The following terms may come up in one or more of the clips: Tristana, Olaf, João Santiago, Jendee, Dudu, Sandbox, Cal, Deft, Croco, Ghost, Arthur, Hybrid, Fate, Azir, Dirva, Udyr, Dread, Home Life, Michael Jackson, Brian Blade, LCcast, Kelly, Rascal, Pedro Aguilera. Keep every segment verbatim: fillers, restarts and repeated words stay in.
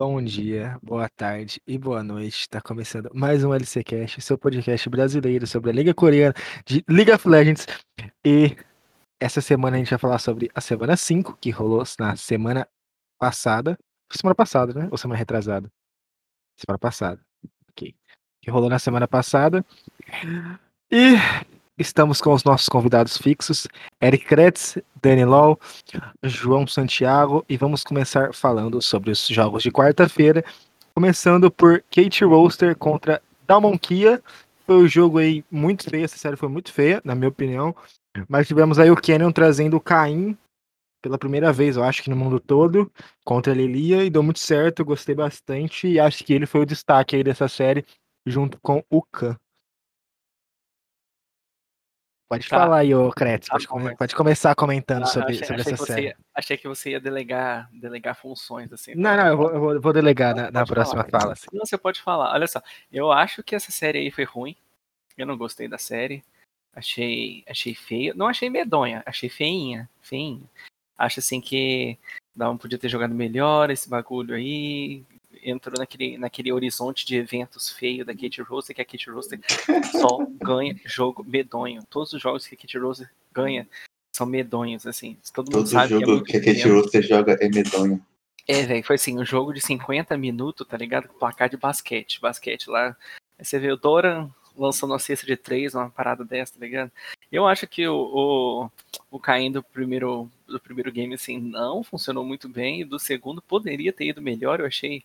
Bom dia, boa tarde e boa noite. Está começando mais um LCcast, seu podcast brasileiro sobre a Liga Coreana de League of Legends. E essa semana a gente vai falar sobre a semana cinco, que rolou na semana passada. Semana passada, né? Ou semana retrasada? Semana passada. Ok. Que rolou na semana passada. E estamos com os nossos convidados fixos, Eric Kretz, Dani Low, João Santiago, e vamos começar falando sobre os jogos de quarta-feira, começando por K T Rolster contra DAMWON KIA. Foi um jogo aí muito feio, essa série foi muito feia, na minha opinião, mas tivemos aí o Canyon trazendo o Kayn pela primeira vez, eu acho que no mundo todo, contra a Lilia, e deu muito certo, gostei bastante, e acho que ele foi o destaque aí dessa série, junto com o Khan. Pode tá. falar aí, ô Kretz, pode, pode começar comentando ah, sobre, achei, sobre achei essa série. Ia, achei que você ia delegar, delegar funções, assim. Não, não, eu vou, eu vou delegar na, na próxima falar. fala. Assim. Não, você pode falar. Olha só, eu acho que essa série aí foi ruim, eu não gostei da série, achei, achei feia, não achei medonha, achei feinha, feinha. Acho assim que não podia ter jogado melhor esse bagulho aí, entrou naquele, naquele horizonte de eventos feio da K T Rolster, que a K T Rolster só ganha jogo medonho. Todos os jogos que a K T Rolster ganha são medonhos, assim. Todo mundo sabe que é muito que a K T Rolster joga é medonho. É, velho, foi assim, um jogo de cinquenta minutos, tá ligado? Com placar de basquete, basquete lá. Aí você vê o Doran lançando uma cesta de três, uma parada dessa, tá ligado? Eu acho que o, o, o Kayn do primeiro, do primeiro game, assim, não funcionou muito bem, e do segundo poderia ter ido melhor, eu achei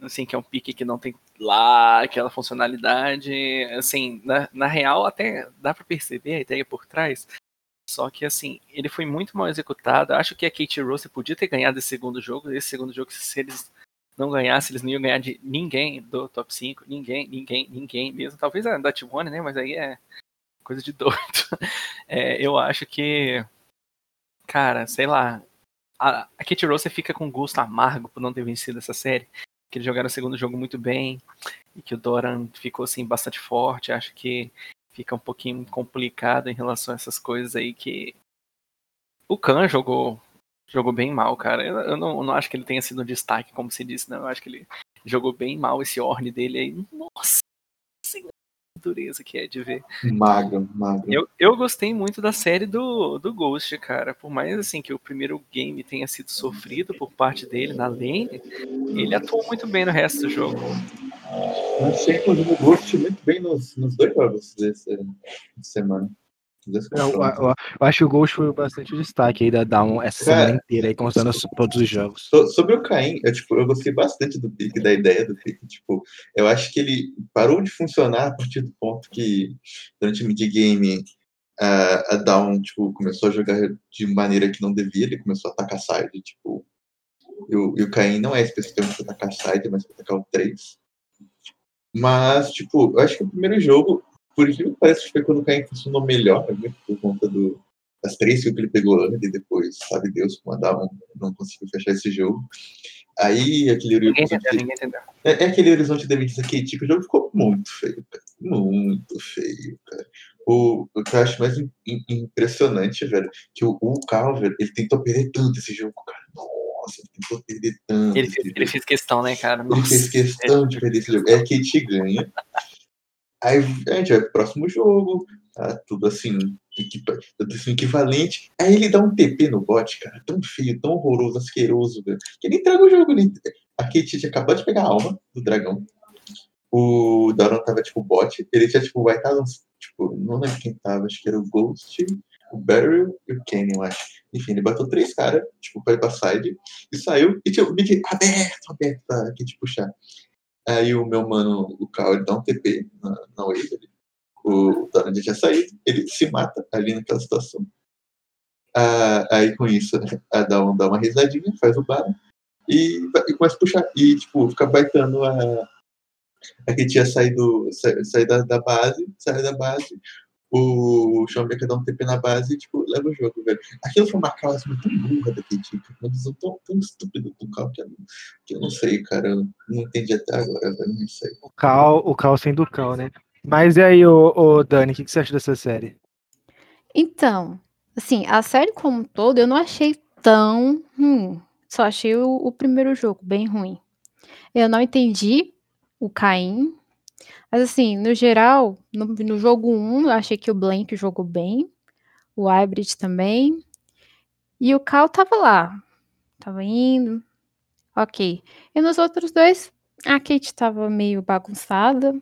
assim, que é um pique que não tem lá aquela funcionalidade, assim, na, na real até dá pra perceber a ideia por trás, só que assim, ele foi muito mal executado. Acho que a K T Rolster podia ter ganhado esse segundo jogo, esse segundo jogo, se eles não ganhassem, eles não iam ganhar de ninguém do top cinco, ninguém, ninguém, ninguém mesmo, talvez a da T um, né, mas aí é coisa de doido. É, eu acho que, cara, sei lá, a, a K T Rolster fica com gosto amargo por não ter vencido essa série, que eles jogaram o segundo jogo muito bem, e que o Doran ficou, assim, bastante forte. Acho que fica um pouquinho complicado em relação a essas coisas aí que... O Khan jogou, jogou bem mal, cara. Eu, eu, não, eu não acho que ele tenha sido um destaque, como se disse, não. Eu acho que ele jogou bem mal esse Ornn dele aí. Nossa, senhora, dureza que é de ver. Magro, magro. Eu, eu gostei muito da série do, do Ghost, cara. Por mais, assim, que o primeiro game tenha sido sofrido por parte dele na lane... Ele atuou muito bem no resto do jogo. Achei que o Ghost muito bem nos, nos dois jogos dessa semana. Não, eu, eu, eu acho que o Ghost foi bastante o destaque aí da Down essa Cara, semana inteira, aí, contando todos os jogos. Sobre o Kayn, eu, tipo, eu gostei bastante do pick, da ideia do pick. Tipo, eu acho que ele parou de funcionar a partir do ponto que, durante o mid-game, a, a Down tipo, começou a jogar de maneira que não devia, ele começou a atacar side, tipo. E o, e o Kayn não é especificamente pra atacar side, mas pra atacar o três. Mas, tipo, eu acho que o primeiro jogo, por exemplo, parece que foi quando o Kayn funcionou melhor, né? Por conta do, das três que ele pegou antes e depois, sabe Deus, como andava, não conseguiu fechar esse jogo. Aí, aquele ninguém horizonte... Entendeu, ninguém entendeu. É, é aquele horizonte de disso aqui, tipo, o jogo ficou muito feio, cara. Muito feio, cara. O, o que eu acho mais in, in, impressionante, velho, que o, o Cal, velho, ele tentou perder tanto esse jogo, cara. Nossa, tentou perder tanto. Ele fez, ele fez questão, né, cara? Ele Nossa. fez questão de perder esse jogo. É que te ganha. Aí a gente vai pro próximo jogo, tá? Tudo assim, tudo assim, equivalente. Aí ele dá um T P no bot, cara. Tão feio, tão horroroso, asqueroso, velho. Que ele entrega o jogo, ele... A K T tinha acabado de pegar a alma do dragão. O Doran tava, tipo, bot. Ele tinha, tipo, vai estar tipo, não lembro quem tava. Acho que era o Ghost, o Barrel e o Canyon, acho. Enfim, ele bateu três caras, tipo, pra ir pra side, e saiu, e tinha o mid aberto, aberto, pra quem te puxar. Aí o meu mano, o Cal, ele dá um T P na, na wave, ele, o Doran já tinha saído, ele se mata ali naquela situação. Ah, aí com isso, a Down dá uma risadinha, faz o bar, e, e começa a puxar, e tipo, fica baitando a... A que tinha saído, sa, saído da, da base, sai da base, o Chambeka dá um T P na base e, tipo, leva o jogo, velho. Aquilo foi uma causa muito burra da K T, uma visão tão, tão estúpida do Cal que eu, que eu não sei, cara. Eu não entendi até agora, velho. Não sei. O Cal, o Cal sendo o Cal, né? Mas e aí, ô, ô, Dani, o que, que você acha dessa série? Então, assim, a série como um todo eu não achei tão ruim. Só achei o, o primeiro jogo bem ruim. Eu não entendi o Kayn. Mas assim, no geral, no, no jogo um, eu achei que o Blank jogou bem. O Hybrid também. E o Cal tava lá. Tava indo. Ok. E nos outros dois, a Kate tava meio bagunçada.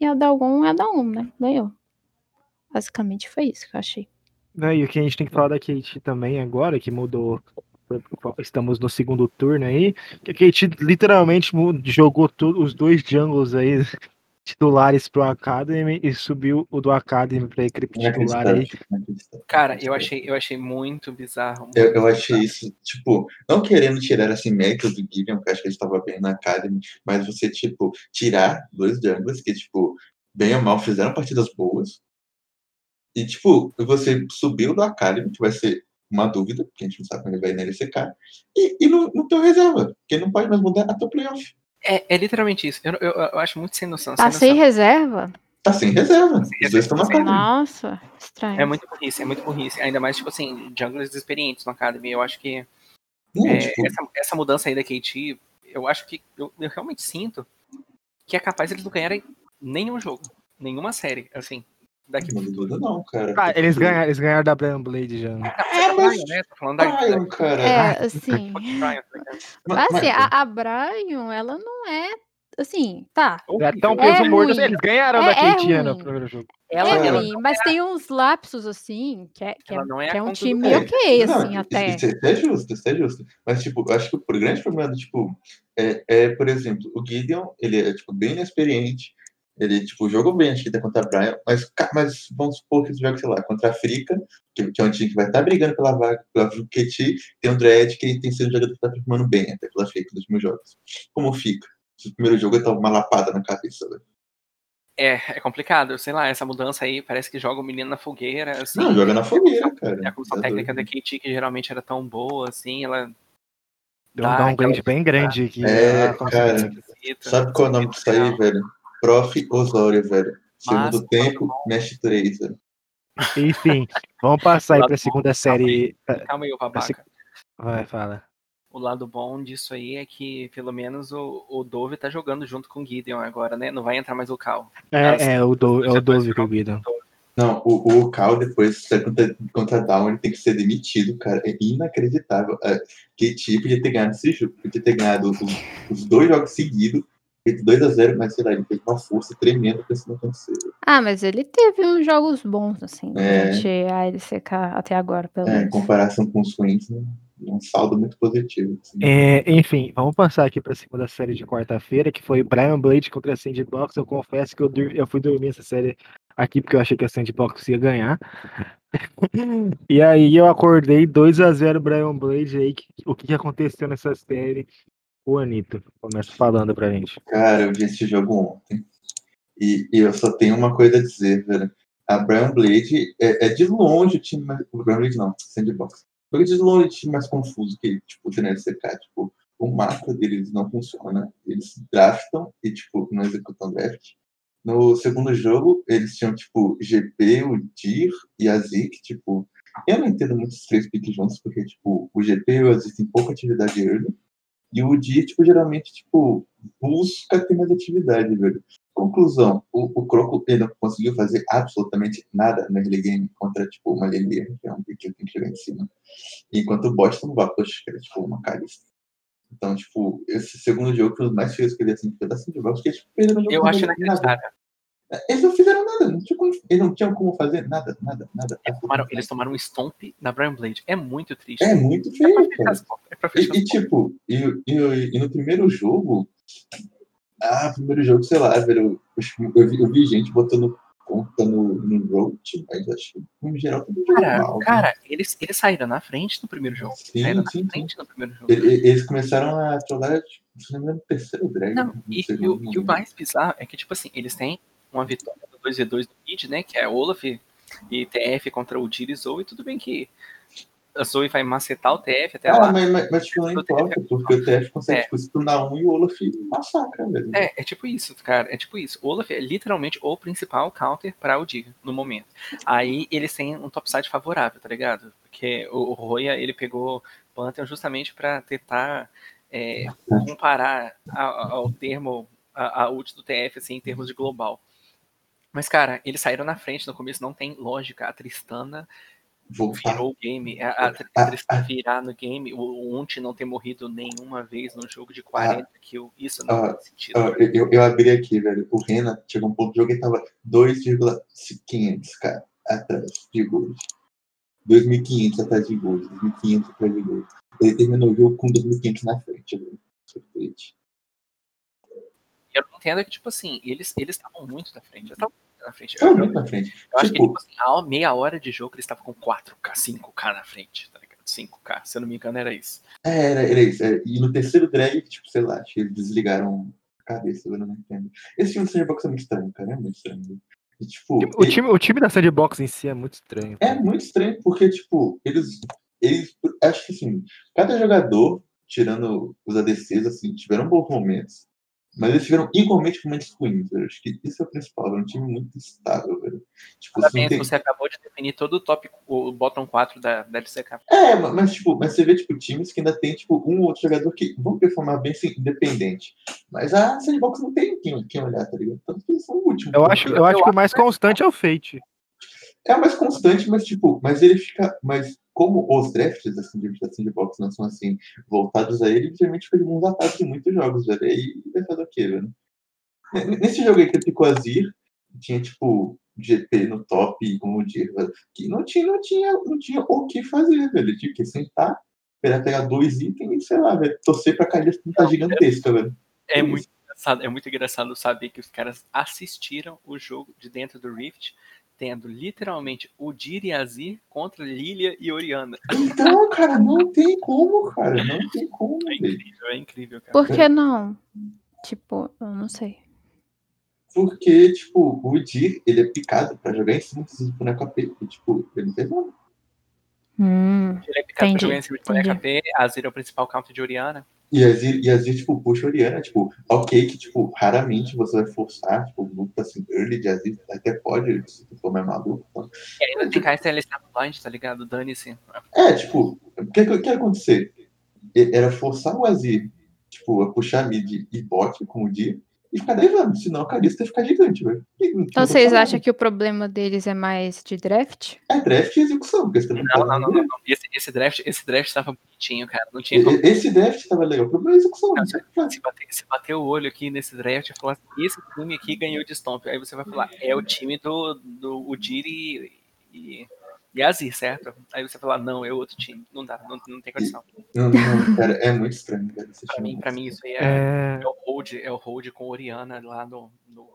E a Dalgon é a Dalgon, né? Ganhou. Basicamente foi isso que eu achei. Não, e o que a gente tem que falar da Kate também agora, que mudou... Estamos no segundo turno aí. Que a Kate literalmente jogou tudo, os dois jungles aí titulares pro Academy e subiu o do Academy pra equipe titular aí. Cara, eu achei, eu achei muito bizarro. Muito eu, eu achei bizarro. Isso, tipo, não querendo tirar assim mérito do Gideon, porque acho que ele estava bem na Academy, mas você, tipo, tirar dois jungles que, tipo, bem ou mal fizeram partidas boas e, tipo, você subiu do Academy, que vai ser uma dúvida, porque a gente não sabe quando ele vai na L C K, e, e no, no teu reserva, porque não pode mais mudar a tua playoff. É, é literalmente isso. Eu, eu, eu acho muito sem noção. Tá sem, sem noção. reserva? Tá sem reserva. Sem Os dois estão na Academy. Nossa, estranho. É muito burrice, é muito burrice. Ainda mais, tipo assim, junglers experientes na Academy. Eu acho que hum, é, tipo... essa, essa mudança aí da K T, eu acho que, eu, eu realmente sinto que é capaz eles não ganharem nenhum jogo, nenhuma série, assim. Daqui não dúvida não, cara. Ah, eles, ganharam, eles ganharam da Brian Blade já. É, mas... Tô falando da Brian, cara. É, assim... mas, assim, a, a Brian, ela não é... Assim, tá. É tão peso morto. Eles ganharam é, da K T é no primeiro jogo. Ela é ruim, mas é... tem uns lapsos, assim, que é, que é, não é, que é um time é. ok, não, assim, não, até. Isso, isso é justo, isso é justo. Mas, tipo, eu acho que o grande problema, tipo, é, é, por exemplo, o Gideon, ele é, tipo, bem inexperiente. Ele, tipo, jogou bem, acho que tá contra a Brian, mas, mas vamos supor que ele joga, sei lá, contra a Frica, que, que é um time que vai estar tá brigando pela vaga, pela K T, tem o Dread, que tem sido um jogador que tá performando bem, até pela Frica nos últimos jogos. Como fica? No primeiro jogo ele tá uma lapada na cabeça, velho. É, é complicado, sei lá, essa mudança aí, parece que joga o menino na fogueira, assim. Não, joga na fogueira, cara. A comissão técnica da K T, que geralmente era tão boa, assim, ela... Deu um downgrade bem grande aqui. É, né? Cara, sabe qual é o nome disso aí, velho? Prof Osório, velho. Segundo Mas, tempo, mexe três, velho. Enfim, vamos passar aí pra segunda série. Calma aí, ô babaca. Vai, fala. O lado bom disso aí é que, pelo menos, o, o Dove tá jogando junto com o Gideon agora, né? Não vai entrar mais o Cal. É, é o Dove, é o Dove com o Gideon. Não, o, o Cal, depois, contra, contra a Down, ele tem que ser demitido, cara. É inacreditável. Que tipo de ter ganhado esse jogo. Podia ter ganhado os, os dois jogos seguidos. Feito dois a zero, mas sei lá, ele fez uma força tremenda pra isso não acontecer. Ah, mas ele teve uns jogos bons, assim, é. durante a L C K até agora. Pelo é, menos. Em comparação com os Swings, né? Um saldo muito positivo. Assim. É, enfim, vamos passar aqui pra segunda série de quarta-feira, que foi Brian Blade contra a Sandbox. Eu confesso que eu, dur- eu fui dormir essa série aqui, porque eu achei que a Sandbox ia ganhar. E aí eu acordei dois a zero Brian Blade aí. Que, o que aconteceu nessa série? O Anito, começa falando pra gente. Cara, eu vi esse jogo ontem. E, e eu só tenho uma coisa a dizer, velho. A Brian Blade é, é de longe o time mais... O Brian Blade não, Sandbox. Porque de longe o time mais confuso que, tipo, tem na L C K. Tipo, o mapa deles não funciona. Eles draftam e, tipo, não executam draft. No segundo jogo, eles tinham, tipo, G P, o Dir e a Zik, tipo... Eu não entendo muito os três piques juntos, porque, tipo, o G P e o Azir tem pouca atividade early. E o dia, tipo, geralmente, tipo, busca ter mais atividade, velho. Conclusão, o, o Croco, ele não conseguiu fazer absolutamente nada no early game contra, tipo, uma Lelê, que é um pick que tem que chegar em cima. Enquanto o Boston não vai, poxa, que era, tipo, uma carista. Então, tipo, esse segundo jogo foi o mais feio que ele, assim, foi da Sandbox, porque, tipo, eles não Eu acho inacreditável. Eles não fizeram nada, não tinha como, eles não tinham como fazer nada, nada, nada. Eles tomaram, eles tomaram um stomp na Brian Blade. É muito triste. É muito feio, cara. É e, e tipo, e, e, e no primeiro jogo, ah, primeiro jogo, sei lá, velho, eu, eu, vi, eu vi gente botando conta no, no road, mas acho que no geral tudo Cara, normal, cara né? eles, eles saíram na frente no primeiro jogo. Sim, saíram sim, na frente sim. no primeiro jogo. Eles, eles começaram a trollar, tipo, se não me engano, no terceiro drag. Não, no e, e, o, e o mais bizarro é que, tipo assim, eles têm uma vitória do dois a dois no mid, né, que é Olaf e T F contra o Diri e Zoe, tudo bem que a Zoe vai macetar o T F até ah, lá. Mas, mas, mas tipo, não importa, porque o T F consegue, é. tipo, stunar um e o Olaf massacra mesmo. É, é tipo isso, cara, é tipo isso. O Olaf é literalmente o principal counter para o Diri no momento. Aí eles têm um topside favorável, tá ligado? Porque o Roya, ele pegou Pantheon justamente para tentar é, comparar a, a, ao termo, a, a ult do T F, assim, em termos de global. Mas, cara, eles saíram na frente no começo, não tem lógica. A Tristana Voltar. virou o game. A, a Tristana virar no game, o Unt não ter morrido nenhuma vez no jogo de quarenta ah, kills, isso não ah, faz sentido. Ah, eu, eu abri aqui, velho. O Rena chegou um ponto do jogo e tava dois mil e quinhentos, cara, atrás de gold. dois mil e quinhentos atrás de gold, dois mil e quinhentos atrás de gold. Ele terminou o jogo com dois mil e quinhentos na frente, velho. Surpreende. Eu não entendo que, tipo assim, eles estavam muito na frente. Eles estavam muito na frente. Eu, eu, muito eu, na frente. eu tipo, acho que, tipo assim, a meia hora de jogo eles estavam com quatro K, cinco K na frente, tá ligado? cinco K, se eu não me engano, era isso. É, era, era isso. Era. E no terceiro drag, tipo, sei lá, acho que eles desligaram a cabeça, eu não entendo. Esse time do Sandbox é muito estranho, cara, é muito estranho. E, tipo, o, ele... time, o time da Sandbox em si é muito estranho. Cara. É muito estranho, porque, tipo, eles, eles. Acho que, assim, cada jogador, tirando os A D Cs, assim, tiveram bons momentos. Mas eles tiveram igualmente momentos ruins, velho. Acho que isso é o principal, é um time muito estável, velho. Tipo, assim, tem... Você acabou de definir todo o top, o bottom quatro da, da L C K. É, mas tipo, mas você vê tipo, times que ainda tem tipo, um ou outro jogador que vão performar bem assim, independente. Mas a Sandbox não tem quem, quem olhar, tá ligado? Tanto que eles são o último. Eu acho, eu eu acho que o mais constante é o Fate. É o mais constante, mas tipo, mas ele fica. Mas como os drafts assim, da Sandbox não são assim, voltados a ele, geralmente foi um ataque em muitos jogos, velho. E aí vai fazer o quê, velho? Nesse jogo aí que eu fico Azir, tinha tipo G P no top com o Dirva, que não tinha, não tinha, não tinha o que fazer, velho. Tinha que sentar, esperar pegar dois itens e, sei lá, velho, torcer pra cair não tá gigantesca, velho. É, é muito engraçado, é muito engraçado saber que os caras assistiram o jogo de dentro do Rift. Tendo literalmente o Dir e Azir contra Lilia e Oriana. Então, cara, não tem como, cara. Não tem como. É incrível, é incrível, cara. Por que não? Tipo, eu não sei. Porque, tipo, o Dir, ele é picado pra jogar em cima desses bonecos A P. Tipo, ele não tem nada. Hum, ele é picado entendi, pra jogar em cima de boneco A P, Azir é o principal counter de Oriana. E Azir, e Azir, tipo, puxa Oriana, tipo, ok, que, tipo, raramente você vai forçar, tipo, o luta, assim, early de Azir, até pode, se tu for mais maluco. Então. E ainda é, ficar tipo, estabelecendo blind, tá ligado? Dane-se. É, tipo, o que, que, que ia acontecer? Era forçar o Azir, tipo, a puxar mid e bot com o Dia, e ficar levando, senão a Kalista ia ficar gigante, velho. Então vocês acham que o problema deles é mais de draft? É draft e execução. Não, não, não, não. Esse, esse draft esse draft tava bonitinho, cara. Não tinha como... Esse draft tava legal. O problema é a execução. Não, não se, bater, se bater o olho aqui nesse draft e falar assim, esse time aqui ganhou de Stomp. Aí você vai falar, é o time do, do Udyr e, e, e Azir, certo? Aí você vai falar, não, é outro time. Não dá, não, não tem condição. Não, não, cara, é muito estranho. Cara, pra, mim, pra mim isso aí é... é... é o hold, é o hold com Oriana lá no... no...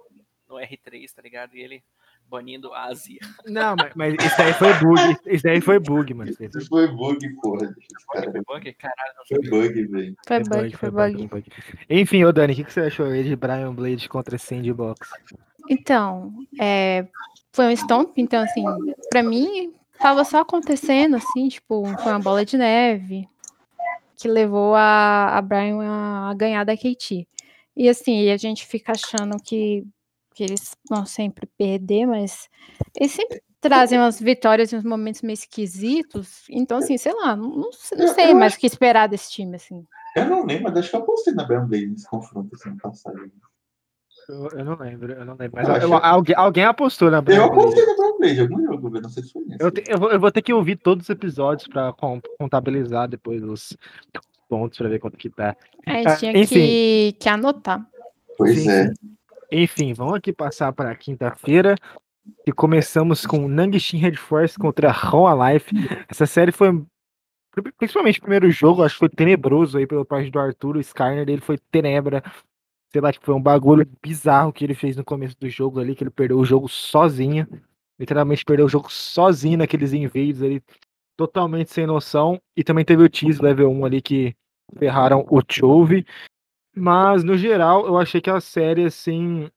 no R três, tá ligado? E ele banindo a Azir. Não, mas, mas isso daí foi bug. Isso daí foi bug, mano. Isso foi bug, porra. Foi bug? Caralho. Foi bug, velho. Foi bug, foi bug. Enfim, ô Dani, o que, que você achou aí de Brian Blade contra Sandbox? Então, é, foi um stomp, então, assim, pra mim, tava só acontecendo, assim, tipo, foi uma bola de neve que levou a, a Brian a ganhar da K T. E, assim, a gente fica achando que que eles vão sempre perder, mas eles sempre trazem umas vitórias em uns momentos meio esquisitos, então, assim, sei lá, não, não sei eu mais o acho... que esperar desse time, assim. Eu não lembro, mas acho que eu postei na Brian Blade nesse confronto, assim, no passado. Eu, eu não lembro, eu não lembro, mas eu eu, eu, alguém, alguém apostou na Brian Blade. Eu apostei na Brian Blade, algum jogo, não sei se foi nesse. Eu, te, eu, vou, eu vou ter que ouvir todos os episódios pra contabilizar depois os pontos, pra ver quanto que tá. É, ah, tinha enfim. Que, que anotar. Pois sim, é. Enfim, vamos aqui passar para quinta-feira e começamos com Nangishin Red Force contra Home Life. Essa série foi, principalmente o primeiro jogo, acho que foi tenebroso aí pela parte do Arthur. O Skarner dele foi tenebra, sei lá, que foi um bagulho bizarro que ele fez no começo do jogo ali, que ele perdeu o jogo sozinho, literalmente perdeu o jogo sozinho naqueles invades ali, totalmente sem noção. E também teve o Tease Level um ali que ferraram o Chovy. Mas, no geral, eu achei que a série, assim,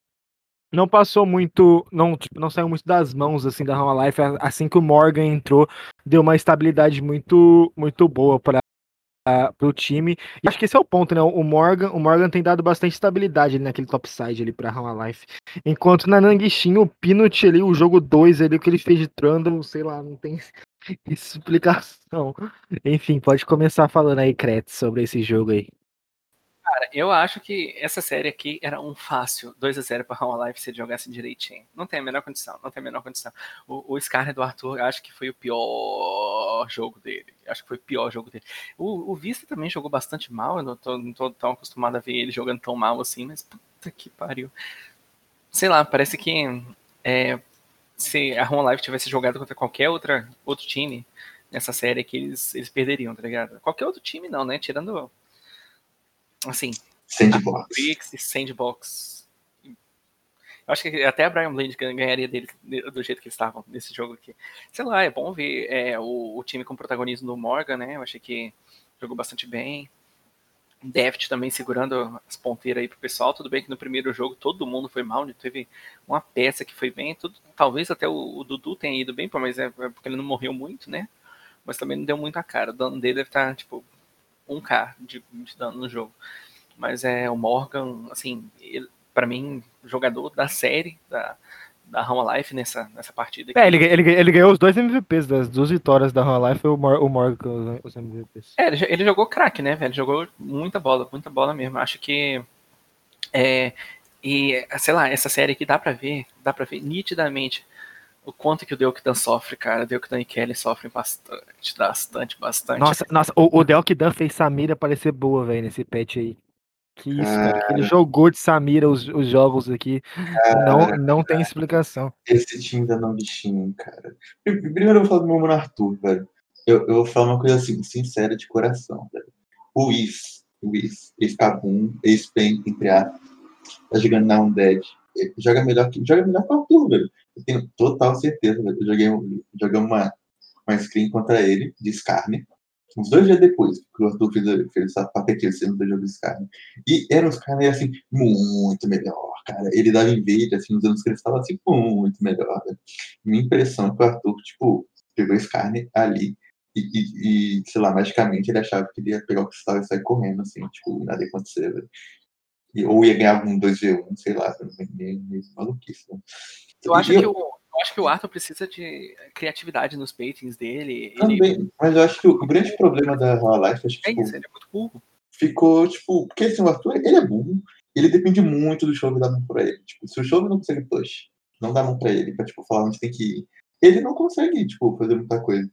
não passou muito, não, tipo, não saiu muito das mãos, assim, da Home Life. Assim que o Morgan entrou, deu uma estabilidade muito, muito boa para o time. E acho que esse é o ponto, né? O Morgan, o Morgan tem dado bastante estabilidade ali naquele topside ali pra Home Life. Enquanto na Nangishin, o Peanut ali, o jogo dois ali, o que ele fez de Trundle, sei lá, não tem explicação. Enfim, pode começar falando aí, Kretz, sobre esse jogo aí. Cara, eu acho que essa série aqui era um fácil dois a zero pra Home Life se ele jogasse direitinho. Não tem a menor condição, não tem a menor condição. O, o Scarlet do Arthur, acho que foi o pior jogo dele. Acho que foi o pior jogo dele. O, o Vista também jogou bastante mal, eu não tô, não tô tão acostumado a ver ele jogando tão mal assim, mas puta que pariu. Sei lá, parece que é, se a Home Life tivesse jogado contra qualquer outra, outro time nessa série aqui, eles, eles perderiam, tá ligado? Qualquer outro time não, né? Tirando... assim, Sandbox. Bricks e Sandbox. Eu acho que até a Brian Blade ganharia dele do jeito que eles estavam nesse jogo aqui. Sei lá, é bom ver é, o, o time com protagonismo do Morgan, né? Eu achei que jogou bastante bem. Deft também segurando as ponteiras aí pro pessoal. Tudo bem que no primeiro jogo todo mundo foi mal, teve uma peça que foi bem. Tudo, talvez até o, o Dudu tenha ido bem, mas é porque ele não morreu muito, né? Mas também não deu muito a cara. O dano dele deve estar, tipo... um K de, de dano no jogo. Mas é o Morgan, assim, ele, pra mim, jogador da série, da, da Home Life nessa, nessa partida. Aqui. É, ele, ele, ele ganhou os dois M V Ps das duas vitórias da Home Life, o, Mor- o Morgan os M V Ps. É, ele, ele jogou craque, né, velho? Jogou muita bola, muita bola mesmo. Acho que, é, e, sei lá, essa série aqui dá pra ver, dá pra ver nitidamente o quanto que o Delkidan sofre, cara. O Delkidan e Kelly sofrem bastante, bastante, bastante. Nossa, nossa o, o Delkidan fez Samira parecer boa, velho, nesse patch aí. Que isso, ah, cara. Ele jogou de Samira os, os jogos aqui. Ah, não, não tem explicação. Esse time dá um bichinho, cara. Primeiro eu vou falar do meu mano Arthur, velho. Eu, eu vou falar uma coisa assim, sincera, de coração, velho. O Is, o Is, ex-Kabum, ex-Pen, entre aspas, tá jogando na Undead. Ele joga melhor que joga melhor que o Arthur, velho. Eu tenho total certeza, velho. Eu joguei, joguei uma, uma screen contra ele, de Skarne, uns dois dias depois, que o Arthur fez, fez essa patequeira do jogo de Skarne. E era um Skarne, assim, muito melhor, cara. Ele dava inveja, assim, nos anos que ele estava, assim, muito melhor, velho. Minha impressão é que o Arthur, tipo, pegou Skarne ali e, e, e, sei lá, magicamente ele achava que ele ia pegar o cristal e sair correndo, assim, tipo, nada ia acontecer, velho. Ou ia ganhar um dois a um, sei lá, meio maluquice, né? Eu acho, eu... Que o, eu acho que o Arthur precisa de criatividade nos paintings dele. Também, ele... mas eu acho que o grande problema da Home Life é que, tipo, é isso, ele é muito burro. Ficou, tipo, porque assim, o Arthur, ele é burro, ele depende muito do Chovy dar mão pra ele. Tipo, se o Chovy não consegue push, não dá mão pra ele, pra, tipo, falar onde tem que ir, ele não consegue, tipo, fazer muita coisa.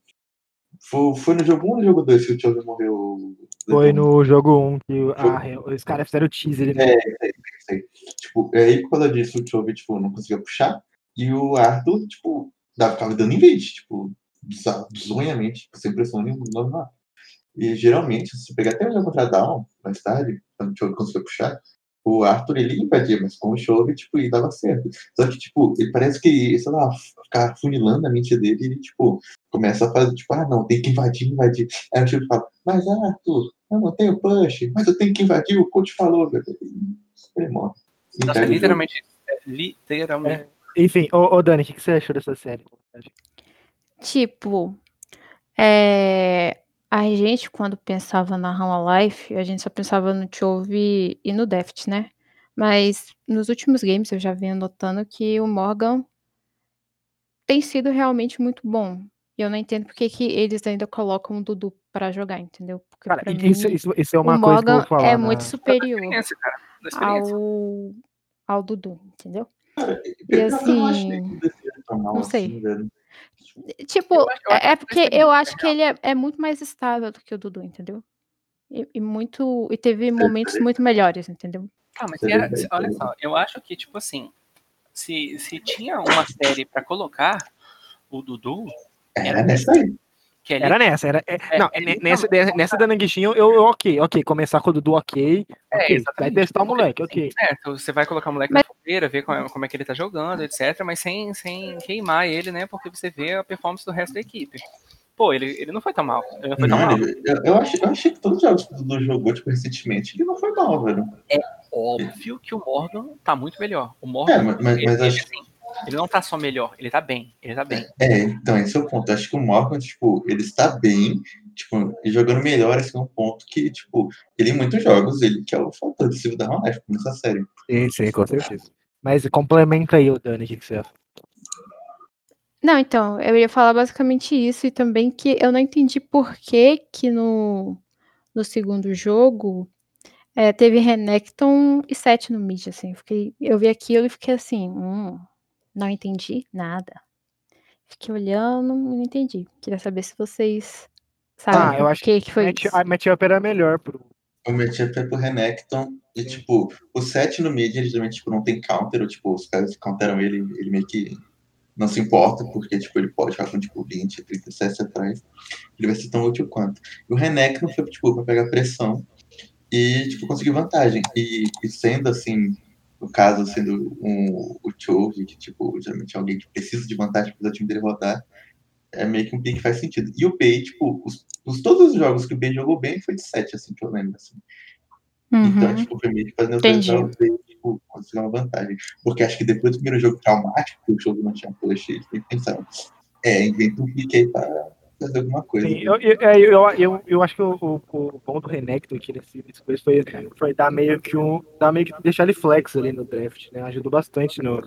Foi, foi no jogo um ou no jogo dois que o Chovy morreu? Foi no jogo um um, que o, ah, os caras fizeram o teaser. Ele... É, é, é, é. Tipo, aí por causa disso o Chovy, tipo, não conseguia puxar. E o Arthur, tipo, tava dando inveja, tipo, bizonhamente, sem pressão nenhuma. E geralmente, se você pegar até o jogo contra a DAMWON, mais tarde, quando o Chovy conseguiu puxar, o Arthur, ele invadia, mas com o Chovy, tipo, ele dava certo. Só que, tipo, ele parece que, sei lá, ficar funilando a mente dele, ele, tipo, começa a fazer, tipo, ah, não, tem que invadir, invadir. Aí o Chovy fala, mas Arthur, eu não tenho push, mas eu tenho que invadir, o coach falou, velho. Ele morre. Nossa, é literalmente, é, literalmente... É. Enfim, ô, ô Dani, o que, que você achou dessa série? Tipo, é, a gente, quando pensava na Home Life, a gente só pensava no Chovy e no Deft, né? Mas nos últimos games eu já venho notando que o Morgan tem sido realmente muito bom. E eu não entendo porque que eles ainda colocam o Dudu pra jogar, entendeu? Porque cara, isso, mim, isso, isso é uma o coisa Morgan que eu vou falar, é, né? Muito superior ao, ao Dudu, entendeu? Cara, e assim, não sei. Tipo, é porque eu acho que ele é, é muito mais estável do que o Dudu, entendeu? E, e muito, e teve momentos muito melhores, entendeu? Ah, mas era, olha só, eu acho que, tipo assim, se, se tinha uma série pra colocar o Dudu, era nessa aí. Ele... Era nessa, era. É, não, é, nessa, nessa, nessa da Nangishin, eu, eu, ok, ok. Começar com o Dudu, ok. okay é, vai testar o moleque, ok. Certo, você vai colocar o moleque mas... na fogueira, ver como é, como é que ele tá jogando, etcétera. Mas sem, sem queimar ele, né? Porque você vê a performance do resto da equipe. Pô, ele, ele não foi tão mal. Ele não foi não, tão mal. Ele, eu, eu, achei, eu achei que todos os jogos que o Dudu jogou, tipo, recentemente, ele não foi mal, velho. É óbvio que o Morgan tá muito melhor. O Morgan. É, mas, mas, ele, mas ele, acho... ele, Ele não tá só melhor, ele tá bem, ele tá bem. É, então, esse é o ponto. Eu acho que o Morgan, tipo, ele está bem, tipo, jogando melhor, assim, um ponto que, tipo, ele em muitos jogos, ele que é o fator decisivo da Home Life nessa série. Sim, sim, com certeza. Mas complementa aí, o Dani, o que, que você acha? Não, então, eu ia falar basicamente isso e também que eu não entendi por que que no, no segundo jogo É, teve Renekton e sete no mid, assim. Fiquei, eu vi aquilo e fiquei assim, hum, não entendi nada. Fiquei olhando e não entendi. Queria saber se vocês sabem ah, eu acho que, que foi match, isso. A matchup era melhor pro... O matchup é pro Renekton e, sim, tipo, o sete no mid, ele geralmente tipo, não tem counter. Ou, tipo, os caras que counteram ele, ele meio que não se importa, porque, tipo, ele pode ficar com, tipo, vinte, trinta C S atrás. Ele vai ser tão útil quanto. E o Renekton foi, tipo, pra pegar pressão e, tipo, conseguir vantagem. E, e sendo, assim, no caso, sendo um, o Chovy, que, tipo, geralmente é alguém que precisa de vantagem para o time dele rodar, é meio que um pick que faz sentido. E o Bay, tipo, os, os, todos os jogos que o Bay jogou bem foi de sete, assim, que eu lembro, assim. Uhum. Então, tipo, foi meio que fazendo o Bay, tipo, conseguir uma vantagem. Porque acho que depois do primeiro jogo traumático, que o jogo não tinha push, eles têm que pensar, é, inventa um pick aí para... fazer alguma coisa. Sim, eu, eu, eu, eu, eu acho que o, o, o bom do Renekton aqui nesse coisa foi, foi dar meio que um. Dar meio que deixar ele flex ali no draft, né? Ajudou bastante no,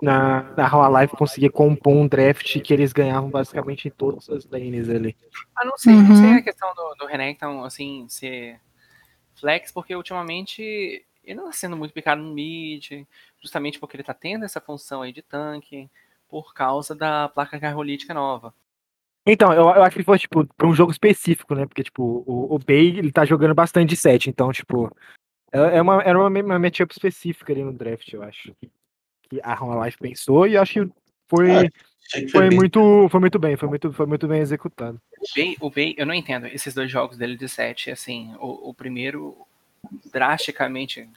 na, na Home Life conseguir compor um draft que eles ganhavam basicamente em todas as lanes ali. Ah, não sei, uhum. não sei a questão do, do Renekton, assim, ser flex, porque ultimamente ele não tá sendo muito picado no mid, justamente porque ele tá tendo essa função aí de tanque, por causa da placa carolítica nova. Então, eu, eu acho que foi, tipo, pra um jogo específico, né? Porque, tipo, o, o Bay, ele tá jogando bastante de set, então, tipo, é uma, era uma, uma matchup específica ali no draft, eu acho. Que a Home Life pensou e acho que foi, ah, foi, foi, muito, foi muito bem, foi muito, foi muito bem executado. O Bay, o Bay, eu não entendo esses dois jogos dele de set, assim, o, o primeiro drasticamente,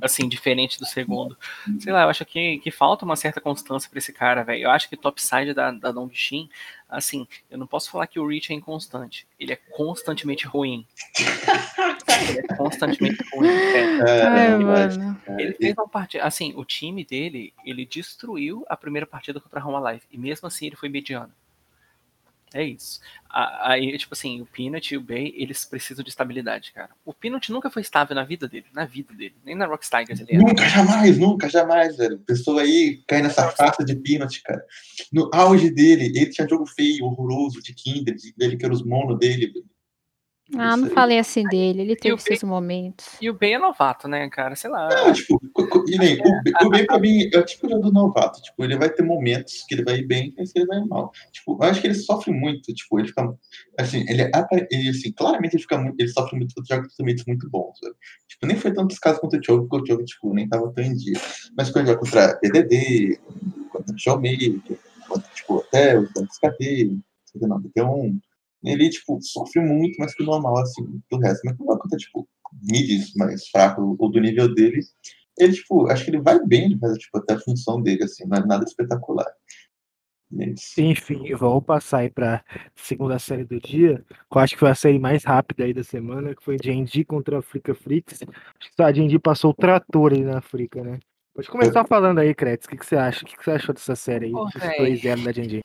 assim, diferente do segundo. Sei lá, eu acho que, que falta uma certa constância pra esse cara, velho. Eu acho que topside da, da Nangishin, assim, eu não posso falar que o Rich é inconstante. Ele é constantemente ruim. Ele é constantemente ruim. É, ele, mano. Ele fez uma partida, assim, o time dele, ele destruiu a primeira partida contra a Home Life, e mesmo assim ele foi mediano. É isso. Aí, tipo assim, o Peanut e o Bay, eles precisam de estabilidade, cara. O Peanut nunca foi estável na vida dele, na vida dele. Nem na Rock Tigers ele era. Nunca, jamais, nunca, jamais, velho. Pessoa aí cai nessa farsa de Peanut, cara. No auge dele, ele tinha jogo feio, horroroso, de Kinder, dele que era os mono dele, velho. Ah, não falei assim dele, ele teve seus momentos. E o Ben é novato, né, cara? Sei lá. Não, tipo, e nem, o Ben pra mim é o tipo de jogador novato. Tipo, ele vai ter momentos que ele vai ir bem e ele vai ir mal. Tipo, eu acho que ele sofre muito. Tipo, ele fica. Assim, ele, ele assim, claramente ele fica muito. Ele sofre muito quando joga com muito bons. Sabe? Tipo, nem foi tantos casos contra o Chovy, porque o Chovy, tipo, nem tava tão em dia. Mas quando ele joga contra P D D, contra o Xiaomi, contra, tipo, até o K T, B T um. Ele, tipo, sofre muito mais que o normal, assim, do resto. Mas quando conta, tipo, mids mais fraco ou do nível dele, ele, tipo, acho que ele vai bem, mas, tipo, até a função dele, assim, não é nada espetacular. Mas... Enfim, eu vou passar aí pra segunda série do dia, que eu acho que foi a série mais rápida aí da semana, que foi Jendee contra a Frica Frix. Acho que a Jendee passou o trator aí na Frica, né? Pode começar falando aí, Kretz, o que, que você acha? O que, que você achou dessa série aí, dois a zero da Jendee?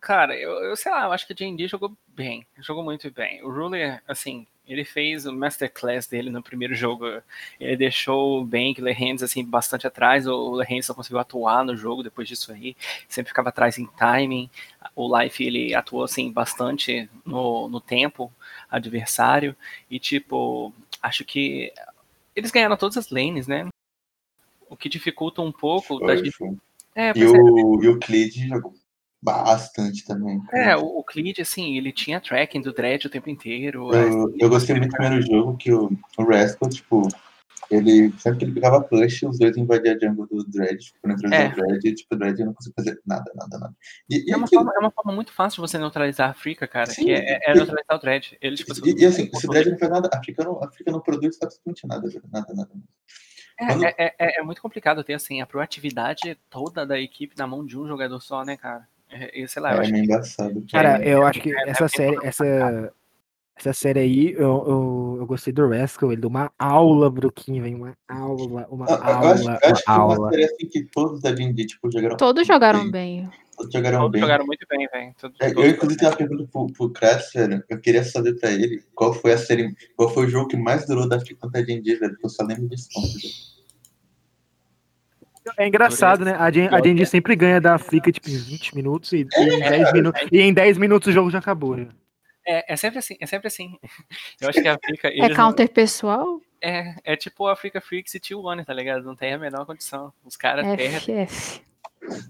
Cara, eu, eu sei lá, eu acho que a Jendee jogou bem, jogou muito bem. O Ruler, assim, ele fez o masterclass dele no primeiro jogo. Ele deixou o Bank, o Lehands, assim, bastante atrás. O Lehands não conseguiu atuar no jogo depois disso aí. Sempre ficava atrás em timing. O Life, ele atuou, assim, bastante no, no tempo adversário. E, tipo, acho que eles ganharam todas as lanes, né? O que dificulta um pouco... Da gente... é, e, o, é... e o Clyde jogou bastante também. É, o, o Clyde, assim, ele tinha tracking do Dread o tempo inteiro. Eu, eu gostei muito do primeiro jogo, que o, o Rascal, tipo, ele, sempre que ele pegava push, os dois invadiam a jungle do Dread, tipo, neutralizar o Dread, e tipo, o Dread não conseguia fazer nada, nada, nada. E, e é, uma aquilo... forma, é uma forma muito fácil de você neutralizar a Frica, cara, sim, que é, é neutralizar o Dread. Ele, tipo, e, e assim, se o Dread não faz nada, a Frica não, a Frica não produz absolutamente nada, nada, nada. Quando... É, é, é, é muito complicado ter, assim, a proatividade toda da equipe na mão de um jogador só, né, cara? Sei lá, eu é acho engraçado. Que... Cara, eu acho que essa série, essa, essa série aí, eu, eu, eu gostei do Rascal, ele deu uma aula, Bruquinho, velho, uma aula, uma eu, eu aula, acho, uma acho aula. Que, assim, que todos da Jendee, tipo, jogaram Todos jogaram bem. bem. Todos jogaram todos bem. Jogaram muito bem, velho. É, eu, inclusive, tenho uma pergunta pro, pro Kratz, velho. Eu queria saber pra ele qual foi a série, qual foi o jogo que mais durou da Frica contra a Jendee, velho, porque eu só lembro disso, velho. É engraçado, né? A Jendee sempre ganha da Frica, tipo, em vinte minutos e, é, em dez é, minutos, é. e em dez minutos o jogo já acabou. Né? É, é sempre assim, é sempre assim. Eu acho que a África... É counter não... pessoal? É, é tipo a África Freaks e T um, tá ligado? Não tem a menor condição. Os caras perdem.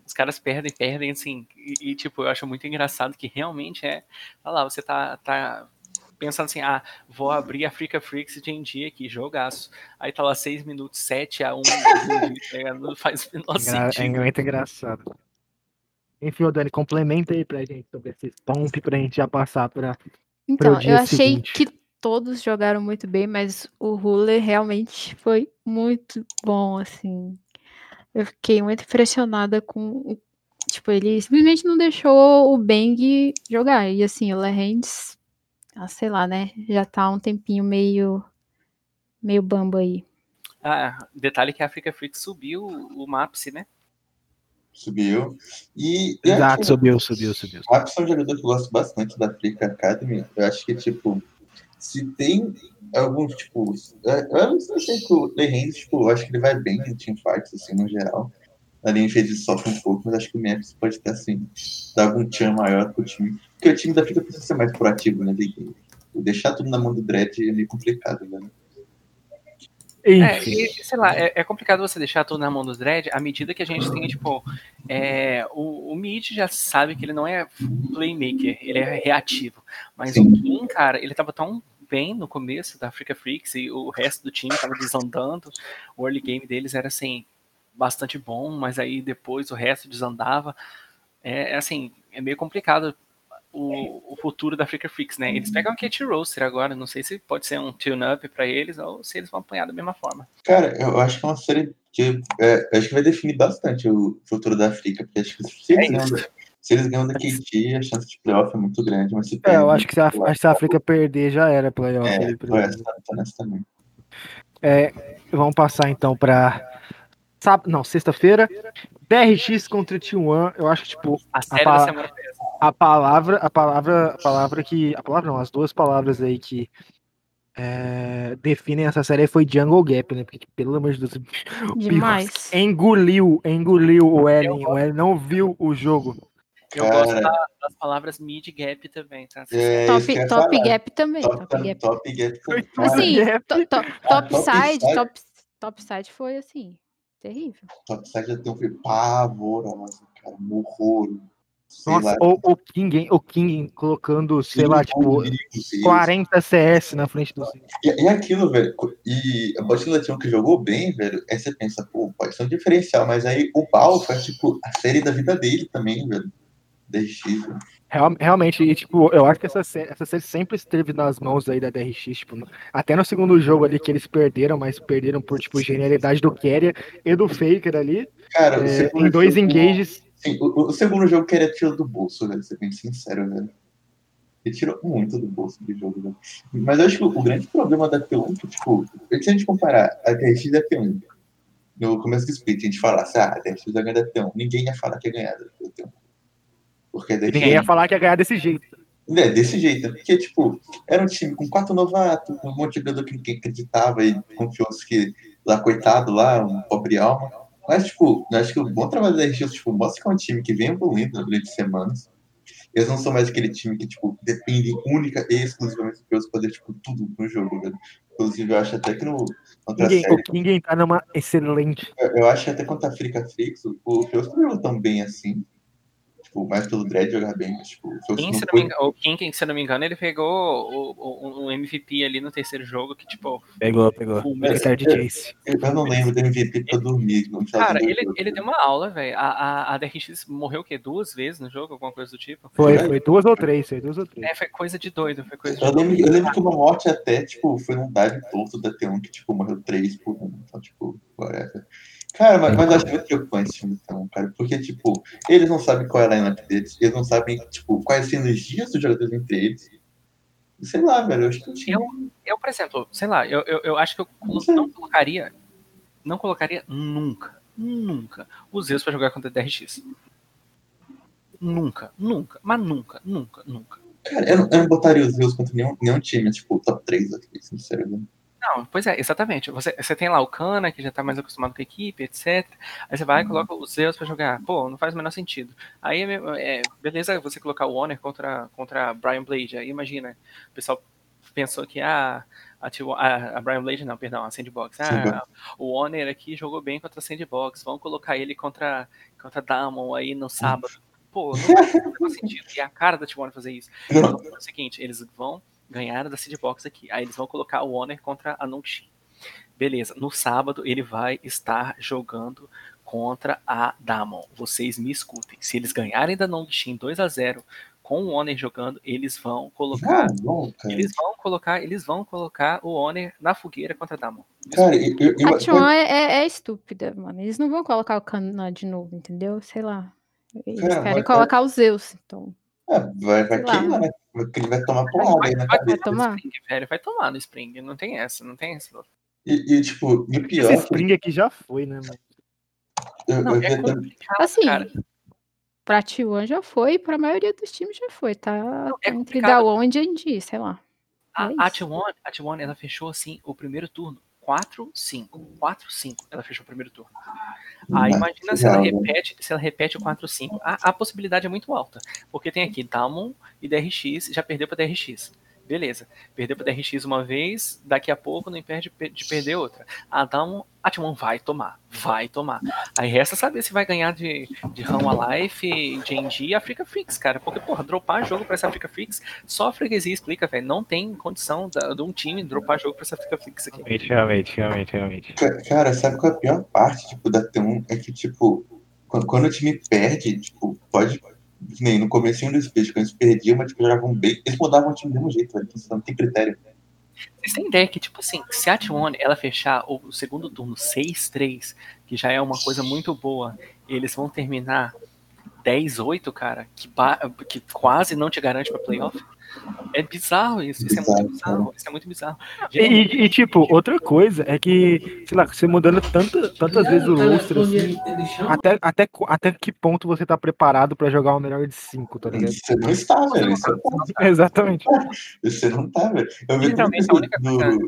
Os caras perdem, perdem, assim. E, e, tipo, eu acho muito engraçado que realmente é... Olha lá, você tá... tá... pensando assim, ah, vou abrir a Africa Freaks e Jendee aqui, jogaço. Aí tá lá seis minutos, sete a um, não faz o menor sentido. É muito engraçado. Enfim, o Dani, complementa aí pra gente sobre esses pomp pra gente já passar pra então, pro dia eu achei seguinte. Que todos jogaram muito bem, mas o Ruler realmente foi muito bom, assim. Eu fiquei muito impressionada com, tipo, ele simplesmente não deixou o Bang jogar. E assim, o Lehendis Ah, sei lá, né? Já tá um tempinho meio, meio bamba aí. Ah, detalhe que a Africa Freak subiu o M A P S, né? Subiu. E, e Exato, aqui, subiu, subiu, subiu. O M A P S é um jogador que eu gosto bastante da Africa Academy. Eu acho que, tipo, se tem alguns, tipo... Eu não sei que o Lehendis, tipo, eu acho que ele vai bem em teamfights, assim, no geral. A linha de sofre um pouco, mas acho que o M A P S pode ter, assim, dar algum tchan maior pro time. Porque o time da África precisa ser mais proativo, né? Deixar tudo na mão do Dread é meio complicado, né? É, e, sei lá, é, é complicado você deixar tudo na mão do Dread à medida que a gente tem, tipo, é, o, o mid já sabe que ele não é playmaker, ele é reativo. Mas Sim. o Kim, cara, ele tava tão bem no começo da África Freaks e o resto do time tava desandando. O early game deles era, assim, bastante bom, mas aí depois o resto desandava. É, assim, é meio complicado O, o futuro da Africa Freaks, né? Eles pegam o K T Rolster agora, não sei se pode ser um tune-up pra eles ou se eles vão apanhar da mesma forma. Cara, eu acho que é uma série que é, acho que vai definir bastante o futuro da África, porque acho que se eles, é ganham, se eles ganham da K T, a chance de playoff é muito grande, mas se é, eu acho que se a, se a África perder já era playoff. É, foi essa, tá nessa também. É, vamos passar então pra Sábado, não, sexta-feira, B R X contra T um, eu acho que, tipo, a, a, pala- a palavra, a palavra, a palavra que, a palavra não, as duas palavras aí que é, definem essa série foi Jungle Gap, né, porque, pelo amor de Deus, demais. engoliu, engoliu o Eren, o Eren não viu o jogo. Eu Cara. gosto da, das palavras mid gap também, tá? É, top top gap também, top, top gap. Top gap também. Assim, top, top, top side, side. Top, top side foi assim... Terrível. Topside já tem um filme pavoroso, cara, um horror. Nossa, o, o, King, hein? o King colocando, sei King lá, tipo, King, quarenta C S na frente do... E, e aquilo, velho, e a Botinha Latino que jogou bem, velho, aí você pensa, pô, pode ser um diferencial, mas aí o Bal faz, tipo, a série da vida dele também, velho, D R X, velho. Real, realmente, e, tipo, eu acho que essa série, essa série sempre esteve nas mãos aí da D R X, tipo, até no segundo jogo ali que eles perderam, mas perderam por, tipo, genialidade do Keria e do Faker ali. Cara, é, em dois jogo, engages. Sim, o, o segundo jogo Keria tirou do bolso, velho, ser bem sincero, velho. Ele tirou muito do bolso do jogo, velho. Mas eu acho que o, o grande problema da T um, que, tipo, se a gente comparar a D R X e a T um, no começo do split, a gente falasse, ah, a D R X vai ganhar da T um, ninguém ia falar que ia ganhar da T um. Porque ninguém ia falar que ia ganhar desse jeito. É, desse jeito. Porque, tipo, era um time com quatro novatos, com um monte de jogador que ninguém acreditava e confiou-se que lá, coitado, lá, um pobre alma. Mas, tipo, eu acho que o bom trabalho da R X, tipo, mostra que é um time que vem evoluindo durante semanas. Eles não são mais aquele time que, tipo, depende única e exclusivamente de Deus fazer, tipo, tudo no jogo, velho. Inclusive, eu acho até que no... Ninguém, série, ninguém tá numa excelente... Eu, eu acho até contra a Frica Frix, o Deus não jogou tão bem assim. Tipo, mais pelo Dread jogar bem, mas, tipo... Quem, se foi... engano, o King, se eu não me engano, ele pegou o, o, o M V P ali no terceiro jogo, que, tipo... Pegou, pegou. O é, Chase. Eu, eu não lembro do M V P pra dormir. Não Cara, ele, jogo, ele né? deu uma aula, velho. A, a, a D R X morreu, o quê? Duas vezes no jogo? Alguma coisa do tipo? Foi, é, foi duas ou três, foi duas ou três. É, foi coisa de doido, foi coisa de eu, lembro, eu lembro que uma morte até, tipo, foi num dive torto da T um, que, tipo, morreu três por um. Então, tipo, whatever. Cara, mas, mas eu acho muito preocupante esse time, então, cara. Porque, tipo, eles não sabem qual é a lineup deles, eles não sabem, tipo, quais sinergias dos jogadores entre eles. Sei lá, velho, eu acho que... Eu, eu por exemplo, sei lá, eu, eu, eu acho que eu não, não colocaria, não colocaria nunca, nunca, os Zeus pra jogar contra a D R X. Nunca, nunca, mas nunca, nunca, nunca. Cara, eu, eu não botaria os Zeus contra nenhum, nenhum time, tipo, top três aqui, sinceramente. Não, pois é, exatamente. Você, você tem lá o Kana, que já tá mais acostumado com a equipe, etcétera. Aí você vai e coloca os Zeus pra jogar. Pô, não faz o menor sentido. Aí, é, beleza, você colocar o Honor contra, contra Brian Blade. Aí, imagina, o pessoal pensou que ah, a, a, a Brian Blade, não, perdão, a Sandbox. Ah, o Honor aqui jogou bem contra a Sandbox. Vamos colocar ele contra, contra a Damon aí no sábado. Pô, não faz o menor sentido. E a cara da T um fazer isso. Então, é o seguinte, eles vão... ganharam da Seedbox aqui. Aí eles vão colocar o Honor contra a Nangishin. Beleza, no sábado ele vai estar jogando contra a Damon. Vocês me escutem. Se eles ganharem da Nangishin dois a zero com o Honor jogando, eles vão colocar. Ah, não, eles vão colocar, eles vão colocar o Honor na fogueira contra a Damon. Cara, eu, eu, eu, a T um é, é, é estúpida, mano. Eles não vão colocar o Kana de novo, entendeu? Sei lá. Eles é, querem colocar é... o Zeus, então. É, vai, vai queimar, né? Ele vai tomar porrada aí na vai, cabeça. Vai tomar. Spring, velho. Vai tomar no Spring, não tem essa, não tem essa. E, e tipo, e o pior... Esse Spring aqui já foi, né, mano? Não, eu, eu é complicado, assim, cara. Pra T um já foi, pra maioria dos times já foi, tá? Não, é entre DAMWON e Jendee, sei lá. A, é a, T um, a T um, ela fechou, assim, o primeiro turno. quatro cinco. quatro cinco. Ela fechou o primeiro turno. Aí ah, imagina se ela, repete, se ela repete o quatro cinco. A, a possibilidade é muito alta. Porque tem aqui Damon e D R X. Já perdeu para D R X. Beleza. Perdeu para D R X uma vez. Daqui a pouco não impede de perder outra. A Damon, a T um vai tomar. Vai tomar. Aí resta saber se vai ganhar de, de Home Life, Jendee e Africa Freaks, cara. Porque, porra, dropar jogo pra essa Africa Freaks, só a freguesia explica, velho. Não tem condição da, de um time dropar jogo pra essa Africa Freaks aqui. Realmente, realmente, realmente. Cara, sabe qual é a pior parte, tipo, da T um? É que, tipo, quando, quando o time perde, tipo, pode... Nem no comecinho do Speed, quando eles perdiam, mas tipo, jogavam bem, eles mudavam o time do mesmo jeito, velho. Então, não tem critério. Vocês têm ideia que, tipo assim, se a T um ela fechar o segundo turno seis três, que já é uma coisa muito boa, eles vão terminar dez oito, cara, que, ba- que quase não te garante pra playoff. É bizarro isso, isso bizarro, é muito bizarro. Cara. Isso é muito bizarro. Gente, e, e tipo, outra coisa é que, sei lá, você mudando tanta, tantas não, vezes o roster, assim, até, até, até que ponto você tá preparado pra jogar um melhor de cinco, tá ligado? Você não está, velho. Você não tá, velho. Exatamente. Você não tá, velho. Eu vejo a única coisa.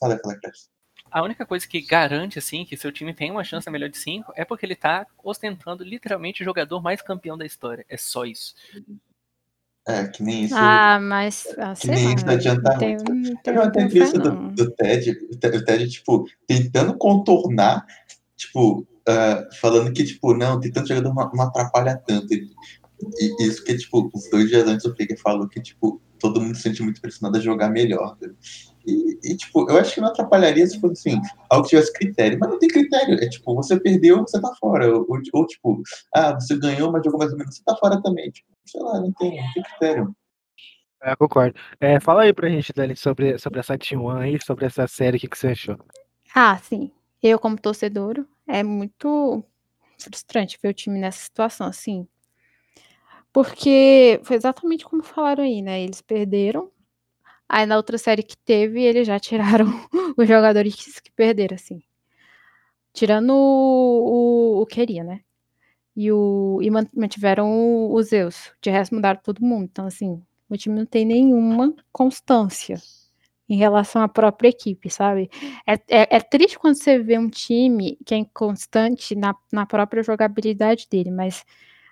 Fala aquela questão. A única coisa que garante, assim, que seu time tem uma chance melhor de cinco é porque ele tá ostentando literalmente o jogador mais campeão da história. É só isso. É, que nem isso. Ah, mas. Ah, que nem lá, isso não adianta muito. Eu vi uma entrevista do, do Ted, o Ted, tipo, tentando contornar, tipo, uh, falando que, tipo, não, tem tanto jogador, não, não atrapalha tanto. E, e isso que, tipo, os dois dias antes o Flick falou que, tipo, todo mundo se sente muito pressionado a jogar melhor. Né? E, e, tipo, eu acho que não atrapalharia se fosse, assim, algo que tivesse critério. Mas não tem critério. É, tipo, você perdeu, você tá fora. Ou, ou, ou tipo, ah, você ganhou, mas jogou mais ou menos, você tá fora também. Tipo, sei lá, não tem, não tem critério. É, eu concordo. É, fala aí pra gente, Dani, sobre, sobre essa T um aí, sobre essa série, o que, que você achou? Ah, sim. Eu, como torcedora, é muito frustrante ver o time nessa situação, assim. Porque foi exatamente como falaram aí, né? Eles perderam. Aí na outra série que teve, eles já tiraram os jogadores que perderam, assim. Tirando o, o, o Queria, né? E, o, e mantiveram o, o Zeus. De resto, mudaram todo mundo. Então, assim, o time não tem nenhuma constância em relação à própria equipe, sabe? É, é, é triste quando você vê um time que é inconstante na, na própria jogabilidade dele, mas...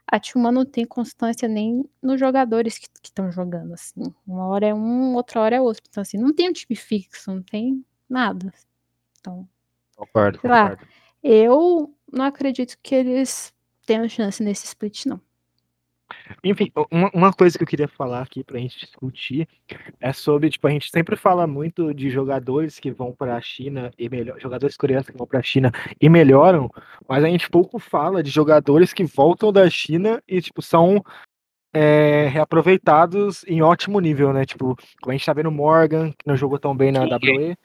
A T um não tem constância nem nos jogadores que estão jogando, assim. Uma hora é um, outra hora é outro. Então, assim, não tem um time fixo, não tem nada. Então, concordo, sei concordo. Lá, eu não acredito que eles tenham chance nesse split, não. Enfim, uma, uma coisa que eu queria falar aqui pra gente discutir é sobre, tipo, a gente sempre fala muito de jogadores que vão pra China e melhoram, jogadores coreanos que vão pra China e melhoram, mas a gente pouco fala de jogadores que voltam da China e, tipo, são é, reaproveitados em ótimo nível, né? Tipo, a gente tá vendo o Morgan, que não jogou tão bem na W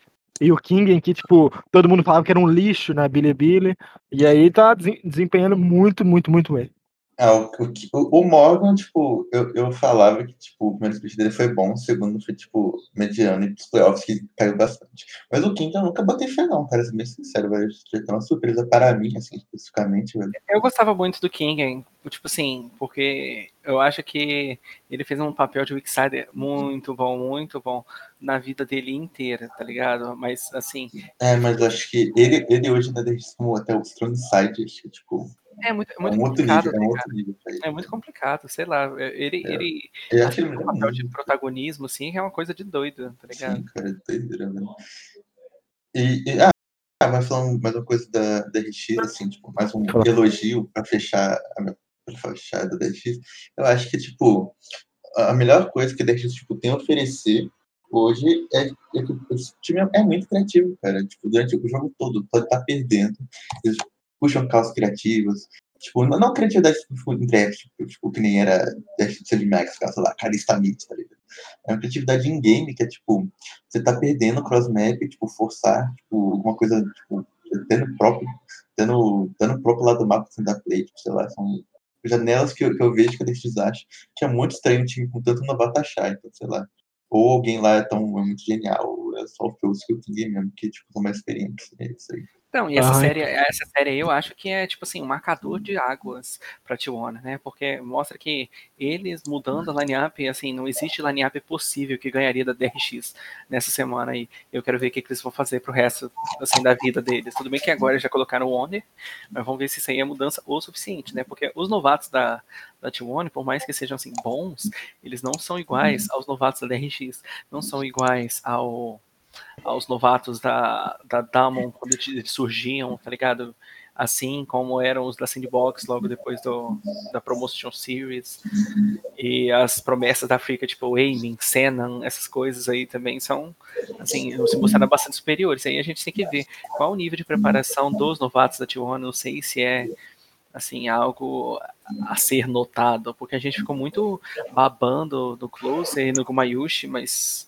E, e o King, que, tipo, todo mundo falava que era um lixo na Bilibili, e aí tá desempenhando muito, muito, muito bem. Ah, o, o, o Morgan, tipo, eu, eu falava que, tipo, o primeiro split dele foi bom, o segundo foi, tipo, mediano, e os playoffs que caiu bastante. Mas o quinto eu nunca botei fé, não, cara, ser bem sincero, velho. Já tá uma surpresa para mim, assim, especificamente, velho. Eu gostava muito do King, tipo assim, porque eu acho que ele fez um papel de Wixider muito bom, muito bom, na vida dele inteira, tá ligado? Mas, assim... É, mas acho que ele, ele hoje ainda deixa como até o strong side, acho que, tipo... É muito, muito é um complicado, nível, né, é, um outro nível é muito complicado, sei lá, ele, é. ele, ele acho que um papel muito de protagonismo, assim, é uma coisa de doido, tá ligado? Sim, cara, é doido, né? E, e, ah, vai falar mais uma coisa da, da R X, assim, tipo, mais um claro. elogio pra fechar a minha fachada da R X, eu acho que, tipo, a melhor coisa que a R X, tipo, tem a oferecer hoje é que o time é muito criativo, cara, tipo, durante o jogo todo, pode estar perdendo, eles puxam causas criativas, tipo, não, não criatividade em draft, tipo, que nem era Deft de Max, sei lá, Carista Mix, tá ligado? É uma criatividade em game, que é, tipo, você tá perdendo o cross-map, tipo, forçar, tipo, alguma coisa, tipo, tendo próprio, tendo, tendo o próprio lado do mapa, assim, da play, tipo, sei lá, são janelas que eu, que eu vejo que a Deft acha, que é muito estranho um time com tanto novato achar, então, sei lá, ou alguém lá é tão é muito genial, ou é só o skill game mesmo, que, tipo, são mais experientes, é isso aí. Então, e essa, Ai, série, essa série aí eu acho que é, tipo assim, um marcador de águas pra T um, né? Porque mostra que eles mudando a line-up, assim, não existe line-up possível que ganharia da D R X nessa semana aí. Eu quero ver o que, que eles vão fazer pro resto, assim, da vida deles. Tudo bem que agora já colocaram o Wonder, mas vamos ver se isso aí é mudança o suficiente, né? Porque os novatos da, da T um, por mais que sejam, assim, bons, eles não são iguais aos novatos da D R X, não são iguais ao... aos novatos da, da DAMWON quando eles surgiam, tá ligado? Assim como eram os da Sandbox logo depois do, da Promotion Series, e as promessas da África, tipo o Aiming, Senan, essas coisas aí também são, assim, se mostraram bastante superiores. Aí a gente tem que ver qual o nível de preparação dos novatos da T um, não sei se é, assim, algo a ser notado, porque a gente ficou muito babando no Closer e no Gumayushi, mas...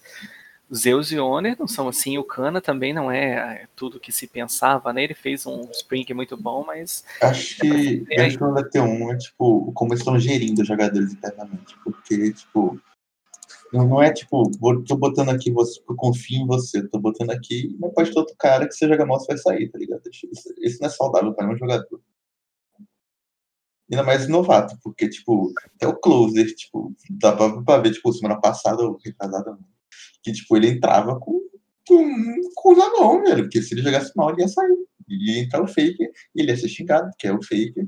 Zeus e Honor não são assim, o Kana também não é tudo que se pensava, né? Ele fez um spring muito bom, mas... Acho que é acho que na T um é, tipo, como eles estão gerindo os jogadores internamente, porque, tipo, não é, tipo, vou, tô botando aqui, você, eu confio em você, tô botando aqui, mas pode ter outro cara que você joga mal, você vai sair, tá ligado? Isso não é saudável para nenhum jogador. Ainda mais novato, porque, tipo, até o Closer, tipo, dá pra, pra ver, tipo, semana passada, ou retrasada, que, tipo, ele entrava com, com, com na mão, velho. Porque se ele jogasse mal, ele ia sair. Ele ia entrar o Faker, ele ia ser xingado, que é o Faker.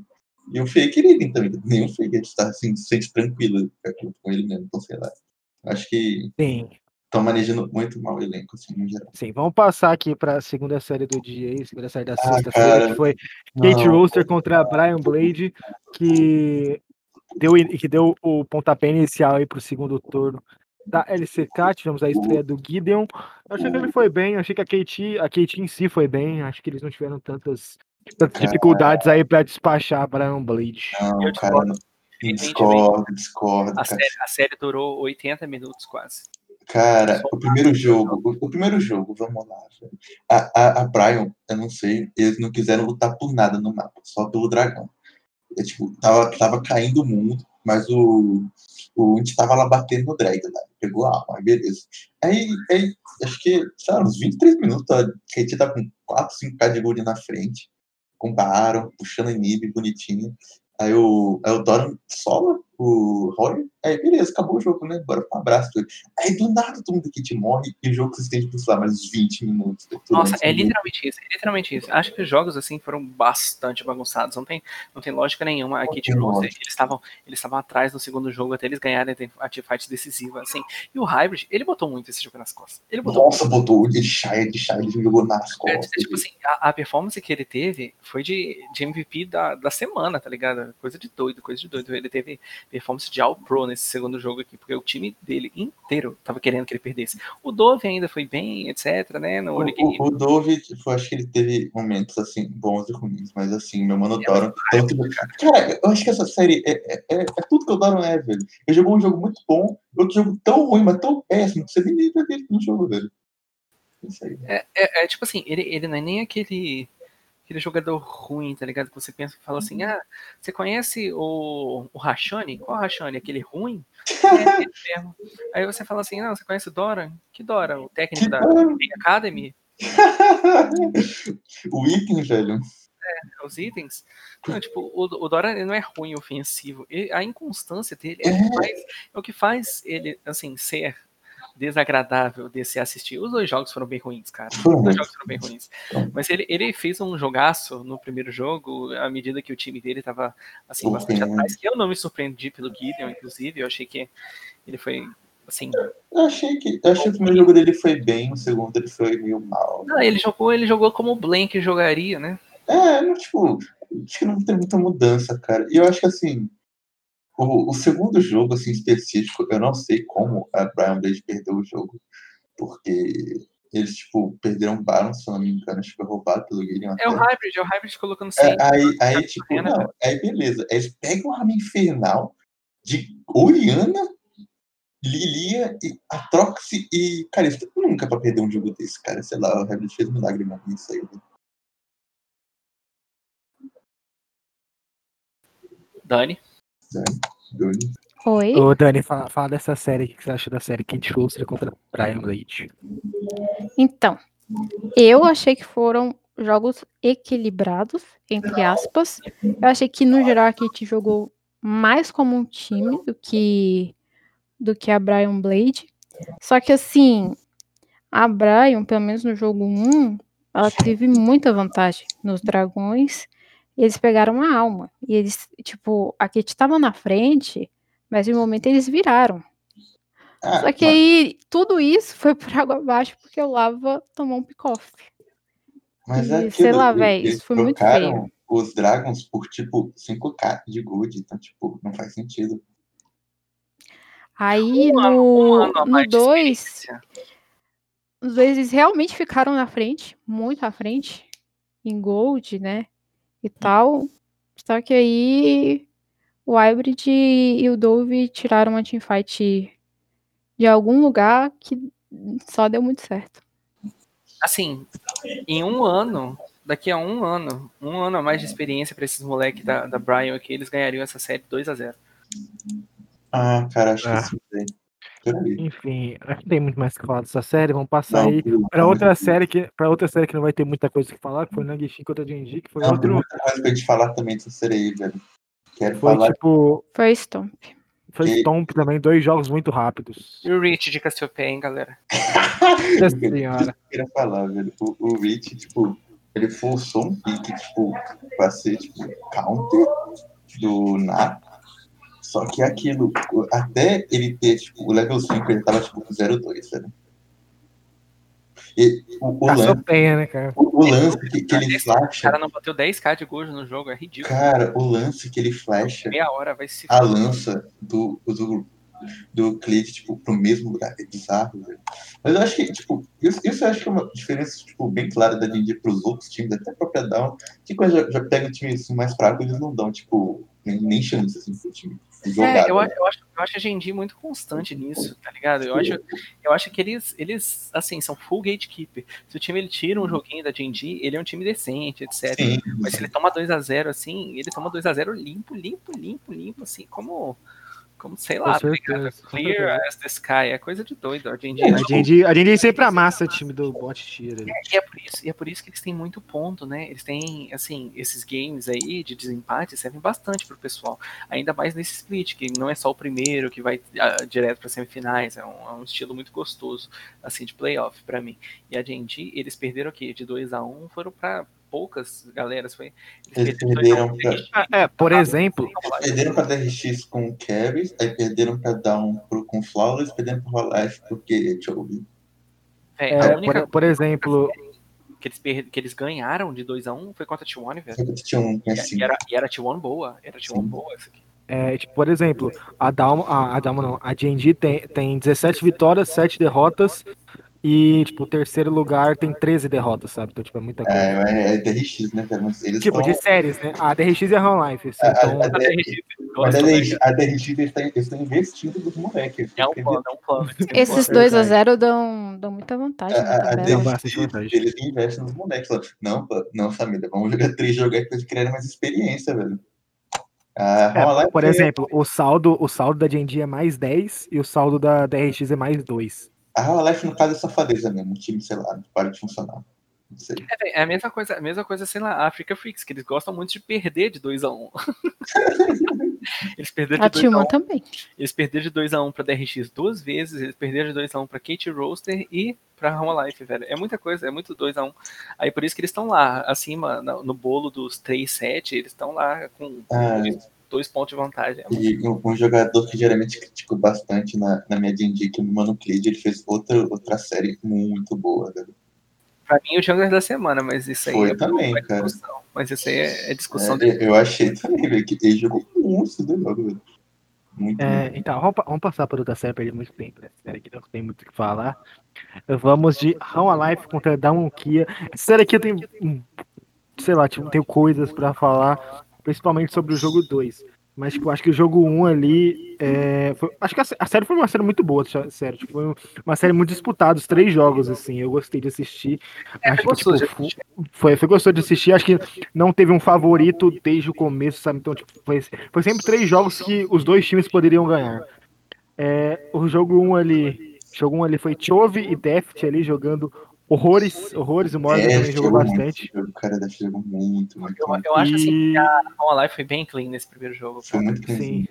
E o Faker, ele também. Nem o Faker está, assim, se sente tranquilo com ele mesmo. Então, sei lá. Acho que estão manejando muito mal o elenco, assim, no geral. Sim, vamos passar aqui para a segunda série do dia aí. Segunda série da ah, sexta-feira, que foi K T Rolster contra Brian Blade, que deu, que deu o pontapé inicial aí para o segundo turno da LCcast. Tivemos a estreia do Gideon. Eu achei que ele foi bem, eu achei que a K T, a K T em si foi bem, acho que eles não tiveram tantas, tantas dificuldades aí pra despachar a Brian Blade. Não, eu discordo. Discordo, discordo. A série, a série durou oitenta minutos quase. Cara, o primeiro jogo, o, o primeiro jogo, vamos lá. A, a, a Brian, eu não sei, eles não quiseram lutar por nada no mapa, só pelo dragão. Eu, tipo, tava, tava caindo o mundo, mas o... O, a gente tava lá batendo no drag, né? Pegou a alma, beleza. Aí, aí, acho que, sei lá, uns vinte e três minutos, a gente tá com quatro, cinco k de gold na frente, com Baron, puxando inib, bonitinho. Aí o, aí o Doran sola o Roy, aí beleza, acabou o jogo, né? Bora pra um abraço. Aí do nada todo mundo aqui te morre e o jogo se estende por, sei lá, mais uns vinte minutos. Nossa, é literalmente isso, é literalmente isso. Acho que os jogos, assim, foram bastante bagunçados. Não tem, não tem lógica nenhuma aqui de novo. Eles estavam eles estavam atrás no segundo jogo até eles ganharem a teamfight decisiva, assim. E o Hybrid, ele botou muito esse jogo nas costas. Ele botou Nossa, muito. botou de Shire, de Shire, ele jogou nas costas. É, tipo assim, a, a performance que ele teve foi de, de M V P da, da semana, tá ligado? Coisa de doido, coisa de doido. Ele teve performance de All Pro nesse segundo jogo aqui, porque o time dele inteiro tava querendo que ele perdesse. O Dove ainda foi bem, etc, né? No o, o, o Dove, tipo, acho que ele teve momentos, assim, bons e ruins, mas, assim, meu mano, é, Doran... É, tanto... cara. cara, eu acho que essa série é, é, é, é tudo que o Doran é, velho. Ele jogou um jogo muito bom, outro jogo tão ruim, mas tão péssimo, que você nem lembra dele no jogo, velho. Isso aí. É, é, é tipo assim, ele, ele não é nem aquele... aquele jogador ruim, tá ligado? Que você pensa, fala assim, ah, você conhece o, o Rashani? Qual Rashani? Aquele ruim? É, é aí você fala assim, não, você conhece o Doran? Que Doran? O técnico da Big Academy? O item, velho. É, os itens. Não, tipo, o, o Doran ele não é ruim, ofensivo. Ele, a inconstância dele é, é. Faz, é o que faz ele, assim, ser desagradável de se assistir. Os dois jogos foram bem ruins, cara. Os dois jogos foram bem ruins. Mas ele, ele fez um jogaço no primeiro jogo, à medida que o time dele tava, assim, bastante uhum. atrás. Eu não me surpreendi pelo Gideon, inclusive. Eu achei que ele foi, assim... Eu achei que, eu achei que o primeiro jogo dele foi bem, o segundo ele foi meio mal. Não, ele jogou, ele jogou como o Blank jogaria, né? É, mas, tipo, acho que não tem muita mudança, cara. E eu acho que, assim... O, o segundo jogo, assim, específico, eu não sei como a Brian Blade perdeu o jogo, porque eles, tipo, perderam o Baron, se eu não me engano, acho que foi roubado pelo Guilherme. É até. O Hybrid, é o Hybrid colocando cem. É, aí, aí tipo, arena, não, aí beleza. Aí eles pegam a arma infernal de Oriana, Lilia, e Atrox e Calista. Nunca pra perder um jogo desse, cara. Sei lá, o Hybrid fez um milagre na minha saída. Dani? Dani. Oi? Ô, Dani, fala, fala dessa série. O que você achou da série K T Rolster contra Brian Blade? Então, eu achei que foram jogos equilibrados, entre aspas. Eu achei que, no geral, a K T jogou mais como um time do que, do que a Brian Blade. Só que, assim, a Brian, pelo menos no jogo um, ela teve muita vantagem nos dragões. E eles pegaram a alma. E eles, tipo, a Kate tava na frente, mas no momento eles viraram. Ah, Só que mas... aí, tudo isso foi por água abaixo, porque o Lava tomou um pick-off. Mas e, aquilo, sei lá, velho, isso foi muito feio. Os Dragons por, tipo, cinco mil de gold, então, tipo, não faz sentido. Aí, uma, no dois, os dois eles realmente ficaram na frente, muito à frente, em gold, né? E tal, só que aí o Hybrid e o Dove tiraram uma teamfight de algum lugar que só deu muito certo. Assim, em um ano, daqui a um ano, um ano a mais de experiência pra esses moleques da, da Brian aqui, eles ganhariam essa série dois a zero. Ah, cara, acho ah. que isso Enfim, acho que não tem muito mais que falar dessa série. Vamos passar não, aí para outra série que para outra série que não vai ter muita coisa que falar, que foi Nangishin contra Jendee, que foi não, outro. Não, muita coisa pra gente falar também dessa série aí, velho. Quero foi, falar. Tipo... Foi Stomp. Foi e... Stomp também, dois jogos muito rápidos. E o Rich de Cassiopeia, hein, galera? Nossa senhora. Eu queria falar, velho. O, o Rich, tipo, ele forçou um pique, tipo, pra ser, tipo, counter do Nath. Só que aquilo, até ele ter, tipo, o level cinco, ele tava, tipo, com zero dois, sabe? E, o, o lance, pena, né, cara? O, o lance que, que ele flasha... O cara não bateu dez mil de gold no jogo, é ridículo. Cara, o lance que ele flasha... Meia hora vai se... A lança do, do, do Clyde, tipo, pro mesmo lugar, é bizarro, velho. Mas eu acho que, tipo, isso, isso eu acho que é uma diferença, tipo, bem clara da Jendee pros outros times, até a própria Down, que quando já, já pega um time assim, mais fraco, eles não dão, tipo, nem, nem chance, assim, pro time. É, eu, eu, acho, eu acho a Jendee muito constante nisso, tá ligado? Eu acho, eu acho que eles, eles, assim, são full gatekeeper. Se o time ele tira um joguinho da Jendee, ele é um time decente, etcétera. Sim. Mas se ele toma dois a zero, assim, ele toma dois a zero limpo, limpo, limpo, limpo, assim, como, como sei lá, tá ligado? Clear as the sky, é coisa de doido. A Jendee, é, a Jendee, a Jendee sempre amassa o time do bot tira. É, é por isso, e é por isso que eles têm muito ponto, né? Eles têm, assim, esses games aí de desempate servem bastante pro pessoal. Ainda mais nesse split, que não é só o primeiro que vai a, direto para semifinais, é um, é um estilo muito gostoso, assim, de playoff pra mim. E a Jendee, eles perderam o quê? De dois a um, foram pra poucas galeras, foi... Eles, eles perderam pra... É, por ah, exemplo... Eles perderam pra D R X com o Carries, aí perderam pra Down pro, com o Flawless, perderam pra Home Life porque Chovy. É, é, por, por exemplo... Que eles, per... que eles ganharam de dois a um foi contra a T um, velho. Foi contra a T um, é assim. E era, e era T um boa, era T um boa essa aqui. É, tipo, por exemplo, a Down, a, a Down não, a Jendee tem, tem dezessete vitórias, sete derrotas... E, tipo, o terceiro lugar tem treze derrotas, sabe? Então, tipo, é muita coisa. É, é D R X, né? Eles tipo, são... de séries, né? A D R X é Home Life. Assim, a, então, a, a, a D R X, D R X, a D R X eles estão investindo dos moleques. É um plano, é um plano. Esses dois a zero dão, dão muita vantagem. A, a D R X, eles investem nos moleques. Falam, não, não, família, vamos jogar três jogos que eles criarem mais experiência, velho. Ah, é, por que... exemplo, o saldo, o saldo da Jendee é mais dez e o saldo da D R X é mais dois. A Home Life, no caso, é safadeza mesmo. O time, sei lá, para de funcionar. Não sei. É, é a mesma coisa, a mesma coisa, sei lá, a Africa Freaks, que eles gostam muito de perder de dois a um. Eles perderam de dois a um. Também. Eles perderam de dois a um pra D R X duas vezes, eles perderam de dois a um pra K T Rolster e pra Home Life, velho. É muita coisa, é muito dois a um. Aí por isso que eles estão lá, acima, no bolo dos três a sete, eles estão lá com... Ah. Dois pontos de vantagem. É e um, um jogador que geralmente critico bastante na, na minha D and D, que é o Mano Clyde, ele fez outra, outra série muito boa. Né? Pra mim, o Jungler da semana, mas isso aí foi é também, boa, cara. Discussão. Mas isso aí é, é discussão. É, dele. Eu achei também, velho, que ele jogou muito do jogo. Muito, é, muito. Então, vamos, vamos passar para outra série, perdi muito tempo. Né? Série que não tem muito o que falar. Vamos de Home Life contra DAMWON KIA. Essa série aqui eu tenho, sei lá, tipo, tenho coisas pra falar. Principalmente sobre o jogo dois. Mas tipo, acho que o jogo um ali... É, foi, acho que a, a série foi uma série muito boa, sério. Tipo, foi uma série muito disputada, os três jogos, assim. Eu gostei de assistir. É, acho que, tipo, foi, foi, foi gostoso de assistir. Acho que não teve um favorito desde o começo, sabe? Então, tipo, foi, foi sempre três jogos que os dois times poderiam ganhar. É, o jogo um ali... O jogo um ali foi Chovy e Deft ali jogando... Horrores, horrores, o Morgan também jogou bastante. O cara deve jogar muito, muito. Eu, eu acho e... assim, que a Home Life foi bem clean nesse primeiro jogo. Foi muito clean. Sim.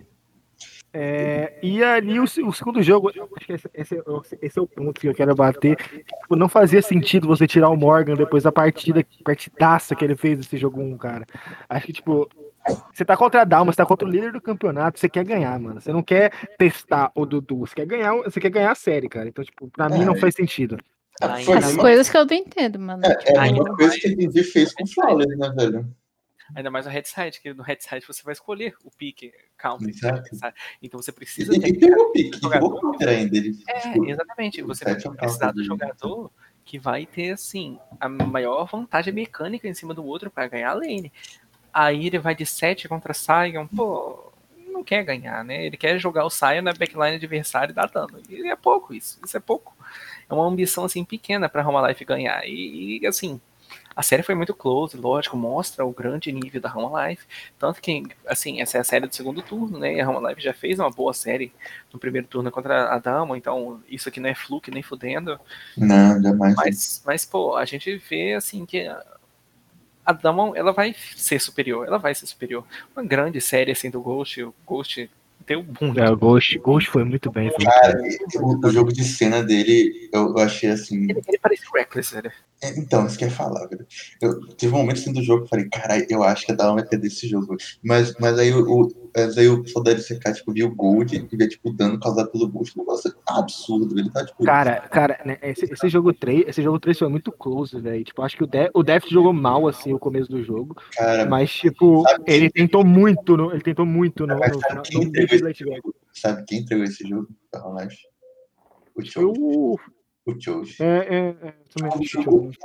É, e ali o, o segundo jogo, acho que esse, esse, esse é o ponto que eu quero bater. Tipo, não fazia sentido você tirar o Morgan depois da partida, partidaça que ele fez nesse jogo um, cara. Acho que, tipo, você tá contra a Dalma, você tá contra o líder do campeonato, você quer ganhar, mano. Você não quer testar o Dudu, você quer ganhar, você quer ganhar a série, cara. Então, tipo, pra mim não faz sentido. Ah, as coisas que eu não entendo, mano. É, é a mesma coisa que a D and D fez com o Fowler, né, velho? Ainda mais o headset, que no headset você vai escolher o pick counter. Então você precisa ter. Ele pegou o pick, é, exatamente. Você vai precisar do jogador que vai ter, assim, a maior vantagem mecânica em cima do outro pra ganhar a lane. Aí ele vai de sete contra Sion, pô. Não quer ganhar, né? Ele quer jogar o Sion na backline adversário e dar dano. E é pouco isso, isso é pouco. É uma ambição, assim, pequena pra Home Life ganhar. E, e, assim, a série foi muito close, lógico, mostra o grande nível da Home Life. Tanto que, assim, essa é a série do segundo turno, né? E a Home Life já fez uma boa série no primeiro turno contra a Dama, então isso aqui não é fluke nem fudendo. Não, jamais. Mas, mas pô, a gente vê, assim, que... a Damon, ela vai ser superior, ela vai ser superior. Uma grande série, assim, do Ghost, o Ghost deu muito. É, o Ghost, Ghost foi muito bem. Foi cara, muito bem. O, o jogo de cena dele, eu achei, assim... Ele, ele parece reckless, né? Então, isso que eu ia falar, velho. Eu, teve um momento, assim, do jogo, eu falei, caralho, eu acho que a Damon vai perder esse jogo. Mas, mas aí o, o, mas aí o soldado de C K, tipo, viu o Gold e via, tipo, o dano causado pelo Ghost. Um negócio absurdo, velho. Tá, tipo... Cara, cara, né, esse, esse jogo três, esse jogo três foi muito close, velho. Tipo, acho que o, De- o Deft jogou mal, assim, o começo do jogo. Cara, mas, tipo, sabe, ele tentou muito, no, ele tentou muito no... Mas sabe, no, quem, no, entregou no esse jogo? Sabe quem entregou esse jogo? O Chovy. O Chovy. É, é, é.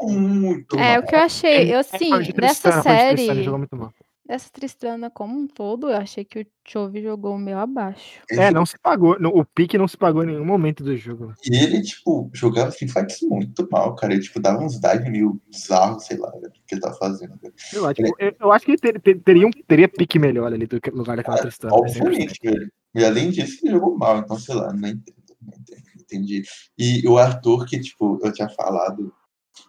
Muito é, mal. O que eu achei, eu, assim, Tristana, nessa série... Tristana, jogou muito mal. Essa Tristana como um todo, eu achei que o Chovy jogou o meu abaixo. É, não se pagou. O pique não se pagou em nenhum momento do jogo. E ele, tipo, jogava assim, faz muito mal, cara. Ele, tipo, dava uns dive meio bizarro, sei lá, o que ele tava fazendo. Sei lá, tipo, ele... Eu acho que ele ter, ter, teria, um, teria pique melhor ali do lugar daquela é, Tristana. Obviamente, né? Velho. E além disso, ele jogou mal, então, sei lá, não entendo. Não entendo, entendi. E o Arthur, que, tipo, eu tinha falado...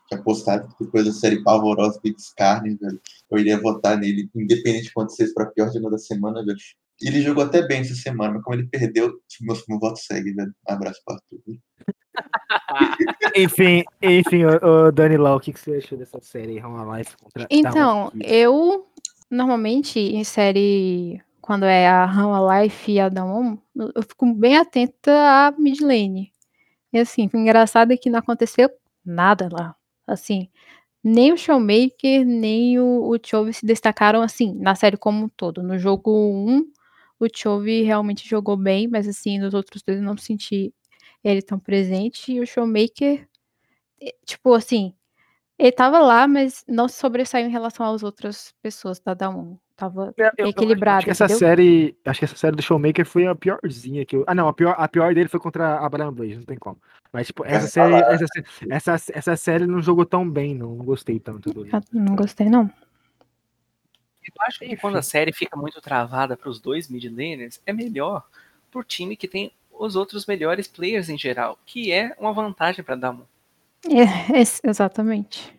tinha postado que depois da série pavorosa Big Scarnes, velho, eu iria votar nele, independente de quanto seja, pra pior de uma da semana, velho. Ele jogou até bem essa semana, mas como ele perdeu, meu, meu voto segue, velho. Um abraço para tudo. enfim, enfim, ô, ô, Dani Lau, o que, que você achou dessa série Home Life contra... Então, eu normalmente em série, quando é a Home Life e a Damon, eu fico bem atenta à mid lane. E assim, o engraçado é que não aconteceu nada lá. Assim, nem o Showmaker, nem o, o Chovy se destacaram, assim, na série como um todo. No jogo um, o Chovy realmente jogou bem, mas, assim, nos outros dois eu não senti ele tão presente. E o Showmaker tipo assim, ele tava lá, mas não se sobressaiu em relação às outras pessoas, tá? Da um. Tava eu, equilibrado. Acho que essa série, acho que essa série do Showmaker foi a piorzinha que eu. Ah, não, a pior, a pior dele foi contra a Brian Blade, não tem como. Mas, tipo, essa série, essa, essa, essa série não jogou tão bem, não, não gostei tanto do livro. Não gostei, não. Eu acho que quando a série fica muito travada para os dois mid laners, é melhor pro time que tem os outros melhores players em geral, que é uma vantagem para Damwon. É, exatamente.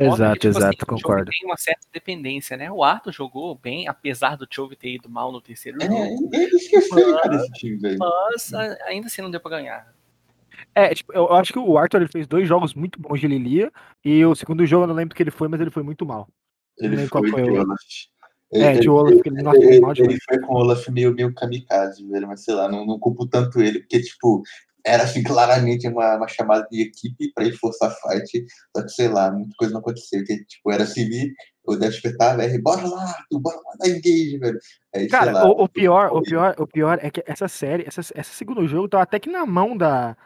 Modo exato, que, tipo, exato, assim, concordo. O Chovy tem uma certa dependência, né? O Arthur jogou bem, apesar do Chovy ter ido mal no terceiro jogo. É, ele esqueceu desse time, velho. Mas ainda assim não deu pra ganhar. É, tipo, eu acho que o Arthur ele fez dois jogos muito bons de Lilia, e o segundo jogo eu não lembro que ele foi, mas ele foi muito mal. Ele não foi, foi o Olaf. Ele, é, de Olaf, ele, ele, ele, ele, mal de ele foi com o Olaf meio, meio kamikaze, velho, mas sei lá, não, não culpo tanto ele, porque, tipo, era, assim, claramente uma, uma chamada de equipe pra ir forçar fight, só que, sei lá, muita coisa não aconteceu, que, tipo, era se vir, o Deft apertava, R, bora lá, tu, bora lá, dá engage, velho. Aí, cara, sei lá, o, o, pior, o, pior, o pior é que essa série, essa, essa segundo jogo tá até que na mão da...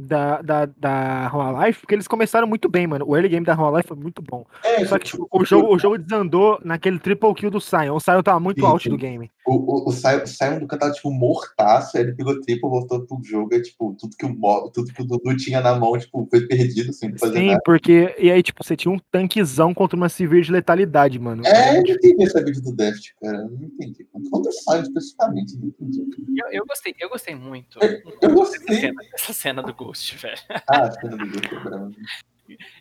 Da, da, da Home Life, porque eles começaram muito bem, mano. O early game da Home Life foi muito bom. É, só que tipo, o, jogo, o jogo desandou naquele triple kill do Sion. O Sion tava muito sim, out sim. do game. O, o, o Sion do cantava tipo mortaço, aí ele pegou triple, voltou pro jogo e tipo, tudo que o, tudo que o Dudu tinha na mão, tipo, foi perdido sem assim, fazer sim, nada. Sim, porque, e aí tipo, você tinha um tanquezão contra uma civil de letalidade, mano. É, eu não entendi essa build do Deft, cara. Eu não entendi. Contra o Sion especificamente, não entendi. Eu, eu gostei, eu gostei muito. Eu, eu gostei. Essa cena, essa cena do Ghost, velho. Ah,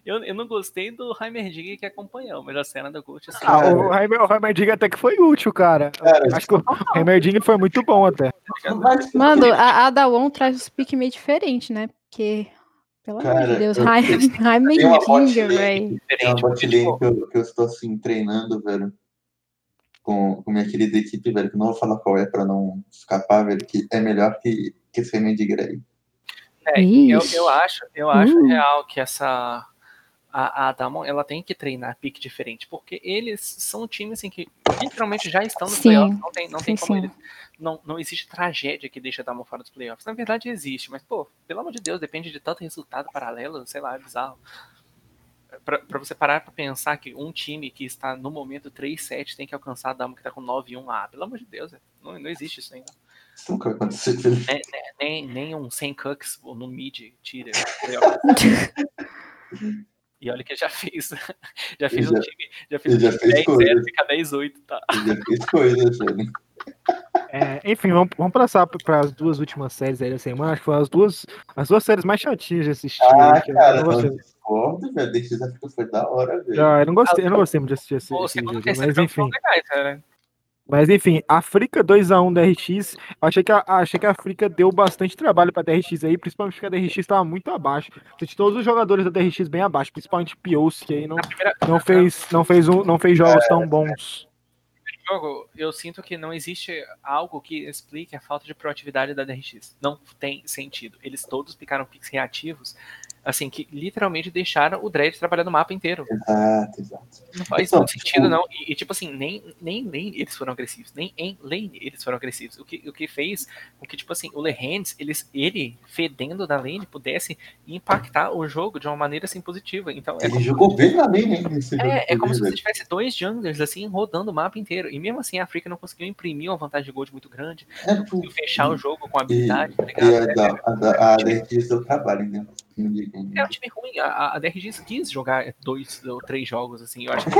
eu, eu não gostei do Heimerdinger que acompanhou, mas a cena do Ghost... Assim, ah, o Heimerdinger até que foi útil, cara. cara Acho que o Heimerdinger foi muito bom até. Mano, a, a Dawon traz os pick meio diferente, né? Porque, pelo amor de Deus, Heimerdinger, velho. Tem uma bot lane que eu, que eu estou, assim, treinando, velho. Com, com minha querida equipe, velho. Que não vou falar qual é pra não escapar, velho. Que é melhor que, que esse Heimerdinger aí. É, eu, eu acho, eu acho uhum. real que essa a, a Damwon, ela tem que treinar pique diferente, porque eles são um time assim que literalmente já estão nos sim. playoffs, não tem, não sim, tem como sim. eles, não, não existe tragédia que deixa a Damwon fora dos playoffs, na verdade existe, mas pô, pelo amor de Deus, depende de tanto resultado paralelo, sei lá, é bizarro. Pra, pra você parar pra pensar que um time que está no momento três sete tem que alcançar a Damwon que tá com nove um, ah, pelo amor de Deus, não, não existe isso ainda. Isso nunca vai acontecer. Nem, nem, nem um sem cucks no mid tira. E olha que eu já fiz. Já fiz um time. Já fiz um time dez zero, fica dez oito, tá? Eu já fiz coisas, velho. É, enfim, vamos, vamos passar para as duas últimas séries aí da semana. Acho que foram as duas, as duas séries mais chatinhas de assistir. Ah, né, cara, não discordo, velho. Desde que foi da hora, velho. Ah, eu não gostei, eu não gostei muito de assistir esse, esse jogo, mas enfim. Mas enfim, a Frica dois a um da R X, eu achei que a, achei que a Frica deu bastante trabalho pra D R X aí, principalmente porque a D R X estava muito abaixo. Senti todos os jogadores da D R X bem abaixo, principalmente Pios, que aí não, primeira... não, fez, não, fez um, não fez jogos é... tão bons. No jogo, eu sinto que não existe algo que explique a falta de proatividade da D R X. Não tem sentido. Eles todos picaram picks reativos, assim, que literalmente deixaram o Dread trabalhar no mapa inteiro. Exato, exato. Não faz então, muito sentido, não. E, e tipo assim, nem, nem lane eles foram agressivos, nem em lane eles foram agressivos. O que, o que fez com que, tipo assim, o Lehands, eles ele, fedendo da lane, pudesse impactar o jogo de uma maneira, assim, positiva. Então, é ele como... jogou bem na lane, hein? É, é como se você tivesse dois junglers, assim, rodando o mapa inteiro. E mesmo assim, a Frica não conseguiu imprimir uma vantagem de gold muito grande, é, não conseguiu fechar e, o jogo com habilidade, e, tá ligado? E a, é, da, é, a, da, a D R X deu trabalho, né? Era um time ruim, a, a D R G quis jogar dois ou três jogos, assim, eu acho que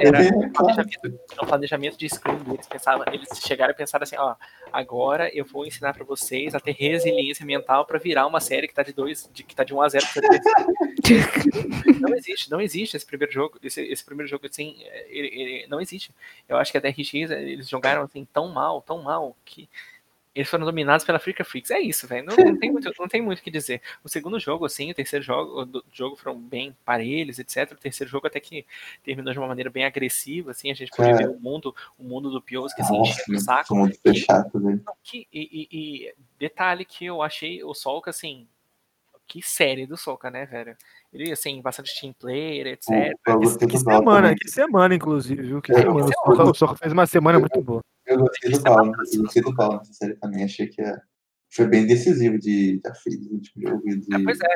era um planejamento, um planejamento de scrim, eles pensavam, eles chegaram e pensaram assim, ó, agora eu vou ensinar pra vocês a ter resiliência mental pra virar uma série que tá de dois, de, que tá de um a zero não existe, não existe esse primeiro jogo, esse, esse primeiro jogo, assim, ele, ele, não existe, eu acho que a D R X, eles jogaram, assim, tão mal, tão mal, que... Eles foram dominados pela Freak Freaks. É isso, velho. Não, não tem muito, não tem muito o que dizer. O segundo jogo, assim, o terceiro jogo, o jogo foram bem parelhos, etcétera. O terceiro jogo até que terminou de uma maneira bem agressiva, assim. A gente pôde é. ver o mundo, o mundo do Pios que se encheu no saco. Muito e, fechado, né? Que, e, e, e detalhe que eu achei o Solka, assim, que série do Solka, né, velho? Ele, assim, bastante team player, etcétera. Que, que semana, também. que semana, inclusive, viu? Que é, semana. É o Solka fez uma semana eu, muito boa. Eu gostei do Paulo, eu gostei do Paulo nessa série também, achei que é, foi bem decisivo de, de, de, de, de, de, de, de... Ah, pois é,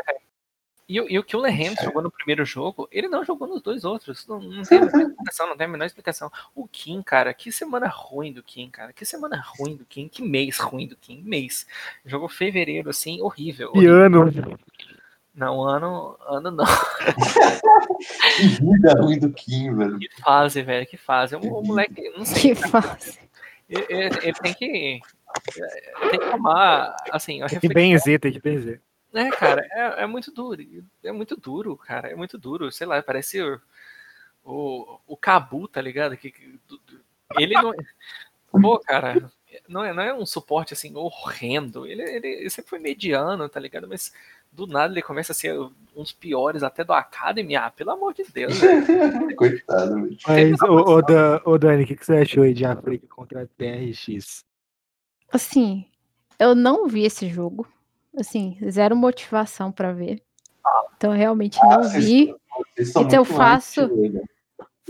E, e o que o Leham jogou no primeiro jogo, ele não jogou nos dois outros. Não, não, tem, não tem explicação, não tem a menor explicação. O Kim, cara, que semana ruim do Kim, cara. Que semana ruim do Kim, que mês ruim do Kim, mês. Jogou fevereiro, assim, horrível. E horrível. ano. Não, ano, ano não. Que vida ruim do Kim, velho. Que fase, velho, que fase. O, o moleque, não sei. Que fase. Ele, ele, ele tem que... Tem que tomar, assim... Tem que benzer, tem que benzer. É, cara, é, é muito duro, é muito duro, cara, é muito duro, sei lá, parece o, o, o Cabu, tá ligado? Que, que, ele não, pô, cara, não é, não é um suporte, assim, horrendo, ele, ele, ele sempre foi mediano, tá ligado? Mas do nada ele começa a ser um dos piores até do Academy, ah, pelo amor de Deus. Coitado, velho. Mas, ô, ô, Dan, ô Dani, o que, que você achou aí de África contra a T R X? Assim, eu não vi esse jogo. Assim, zero motivação pra ver. Então, realmente ah, não vi. Então, faço antes,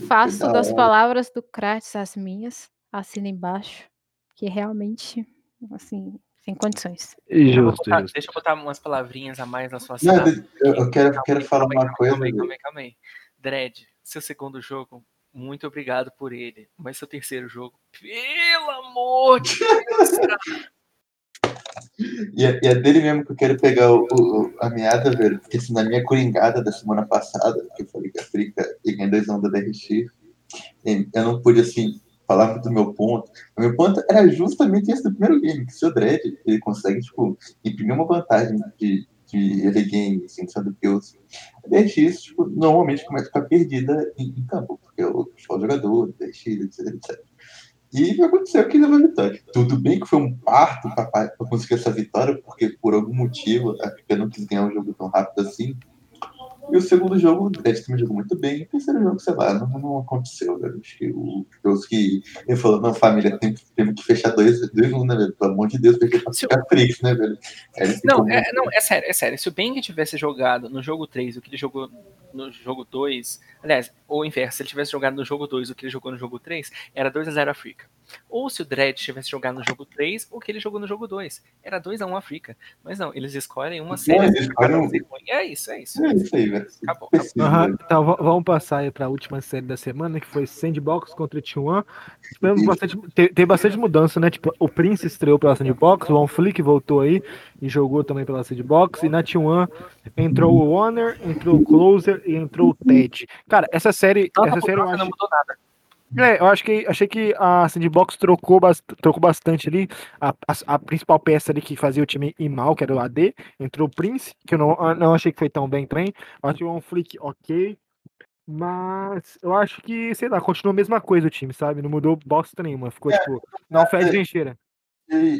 faço das palavras do Kratz as minhas. Assina embaixo. Que realmente, assim, sem condições. Justo, botar, justo. Deixa eu botar umas palavrinhas a mais na sua sala. Eu, eu quero, quero falar uma coisa. Calma aí, calma aí, calma aí. Dread, seu segundo jogo, muito obrigado por ele. Mas seu terceiro jogo, pelo amor de Deus! E é, e é dele mesmo que eu quero pegar o, o, a meada, velho. Porque assim, na minha coringada da semana passada, que eu falei que a Frica e ganhei dois onda da R X, eu não pude, assim, falar muito do meu ponto. O meu ponto era justamente esse do primeiro game, que se o Dread, ele consegue, tipo, imprimir uma vantagem de, de early game, assim, sendo que os D X, tipo, normalmente começa a ficar perdida em, em campo, porque é o jogador, D X, etc, etcétera. E o que aconteceu que levou a vitória. Tudo bem que foi um parto para conseguir essa vitória, porque por algum motivo a K T não quis ganhar um jogo tão rápido assim. E o segundo jogo, o Deft também jogou muito bem. E o terceiro jogo, sei lá, não, não aconteceu. Velho. Acho que o Deus que... Ele falou, não, família, temos tem que fechar dois, dois um, né, velho? Pelo amor de Deus, porque pra ficar eu... frix, né, velho? É, não, é, não é, sério, é sério. Se o Bang tivesse jogado no jogo três o que ele jogou no jogo dois, aliás, ou inverso, se ele tivesse jogado no jogo dois o que ele jogou no jogo três, era dois a zero África. Ou se o Dread tivesse jogado no jogo três o que ele jogou no jogo dois, era dois a um África. Mas não, eles escolhem uma série. Eles escolhem... É isso, é isso. É isso aí, velho. Acabou. Acabou. Uhum. Então v- vamos passar aí para a última série da semana, que foi Sandbox contra T um. Bastante, tem, tem bastante mudança, né? Tipo, o Prince estreou pela Sandbox, o OneFlick voltou aí e jogou também pela Sandbox. E na T um entrou o Honor, entrou o Closer e entrou o Ted. Cara, essa série. Não, essa série eu acho... não mudou nada. É, eu acho que, achei que a Sandbox trocou, bast- trocou bastante ali. A, a, a principal peça ali que fazia o time ir mal, que era o A D, entrou o Prince, que eu não, não achei que foi tão bem também. Acho que o OneFlick, ok. Mas eu acho que, sei lá, continua a mesma coisa o time, sabe? Não mudou bosta nenhuma. Ficou, é, tipo, não fede nem cheira.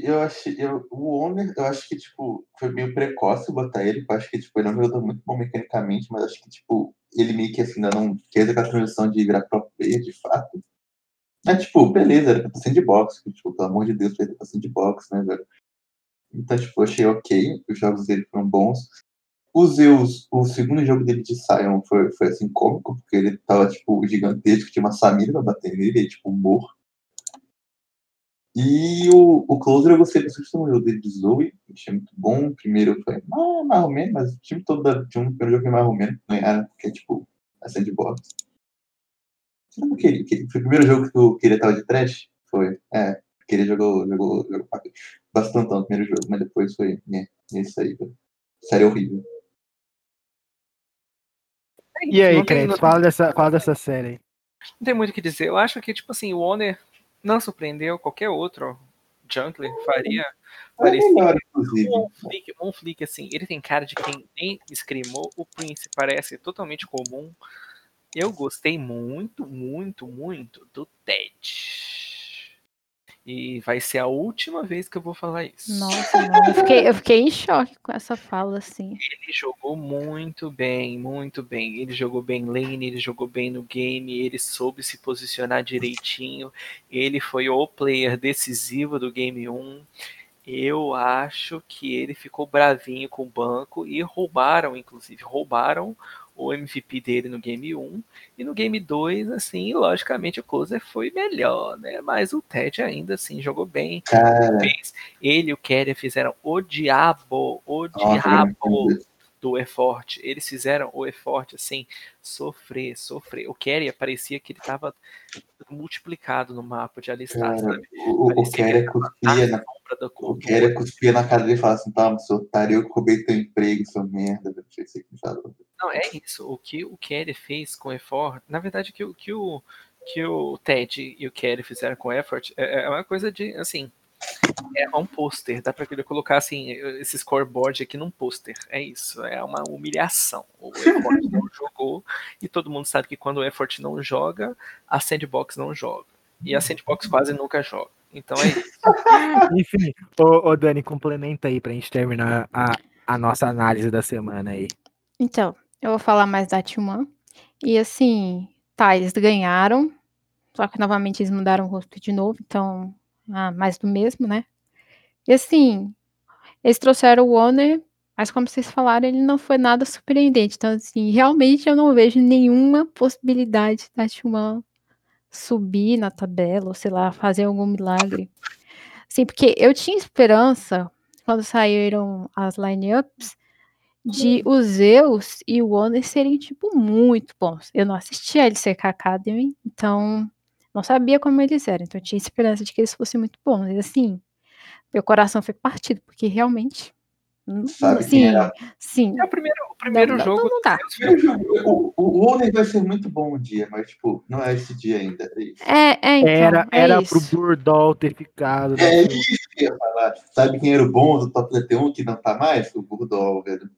Eu achei, eu, o Homer, eu acho que, tipo, foi meio precoce botar ele, eu acho que, tipo, ele é um jogador muito bom mecanicamente, mas acho que, tipo, ele meio que, assim, ainda não fez aquela transição de virar pro player, de fato. Mas, tipo, beleza, era pra Sandbox, que, tipo, pelo amor de Deus, foi pra Sandbox, né, velho? Então, tipo, eu achei ok, os jogos dele foram bons. O Zeus, o segundo jogo dele de Sion foi, foi assim, cômico, porque ele tava, tipo, gigantesco, tinha uma Samira pra bater nele, e, tipo, morto. E o, o Closer eu gostei bastante do jogo dele de Zoe, o time muito bom, o primeiro foi mais, mais ou menos, mas o time todo da T um, o primeiro jogo foi mais ou menos, ganharam, porque é tipo, a Sandbox. Foi o primeiro jogo que, eu, que ele tava de trash? Foi, é, porque ele jogou, jogou, jogou bastante no primeiro jogo, mas depois foi, né, isso aí, velho. Série horrível. E aí, Kretz, fala dessa, fala dessa série aí. Não tem muito o que dizer, eu acho que, tipo assim, o Honor... não surpreendeu, qualquer outro Jungler faria parecer. Um Flick, assim, ele tem cara de quem nem escrimou, o Prince parece totalmente comum. Eu gostei muito, muito, muito do Ted. E vai ser a última vez que eu vou falar isso. Nossa, mano, eu, fiquei, eu fiquei em choque com essa fala, assim. Ele jogou muito bem, muito bem. Ele jogou bem lane, ele jogou bem no game, ele soube se posicionar direitinho. Ele foi o player decisivo do game um. Eu acho que ele ficou bravinho com o banco e roubaram, inclusive, roubaram o M V P dele no game um, e no game dois, assim, logicamente o Closer foi melhor, né, mas o Ted ainda assim jogou bem. Cara, ele e o Keria fizeram o diabo, o Nossa, diabo do E-Forte. Eles fizeram o E-Forte, assim, sofrer, sofrer. O Keria parecia que ele estava multiplicado no mapa de alistar, sabe? O, o Keria cuspia na, da o Keria cuspia na cara dele e falava assim, tá, seu otário, eu roubei teu emprego, sua merda. Não sei se Não, é isso. O que o Keria fez com o E-Forte, na verdade, o que, que, o, que o Ted e o Keria fizeram com o E-Forte é, é uma coisa de, assim... É um pôster, dá pra eu colocar assim, esse scoreboard aqui num pôster. É isso, é uma humilhação. O E-Forte não jogou, e todo mundo sabe que quando o E-Forte não joga, a Sandbox não joga. E a Sandbox quase nunca joga. Então é isso. Enfim, ô, ô Dani, complementa aí pra gente terminar a, a nossa análise da semana aí. Então, eu vou falar mais da T um. E assim, tá, eles ganharam, só que novamente eles mudaram o rosto de novo, então... Ah, mais do mesmo, né? E assim, eles trouxeram o Warner, mas como vocês falaram, ele não foi nada surpreendente. Então, assim, realmente eu não vejo nenhuma possibilidade da T um subir na tabela, ou sei lá, fazer algum milagre. Assim, porque eu tinha esperança, quando saíram as lineups, de os Zeus e o Warner serem, tipo, muito bons. Eu não assisti a L C K Academy, então... Não sabia como eles eram, então eu tinha esperança de que eles fossem muito bons. E assim, meu coração foi partido, porque realmente... Sabe assim, quem era? Sim. É o primeiro, o primeiro não, jogo... Não dá. O Warner vai ser muito bom um dia, mas tipo, não é esse dia ainda. É, é, é então, Era, é era pro Burdol ter ficado. É isso que eu ia falar. Sabe quem era o bom do Top T um que não tá mais? O Burdol, velho.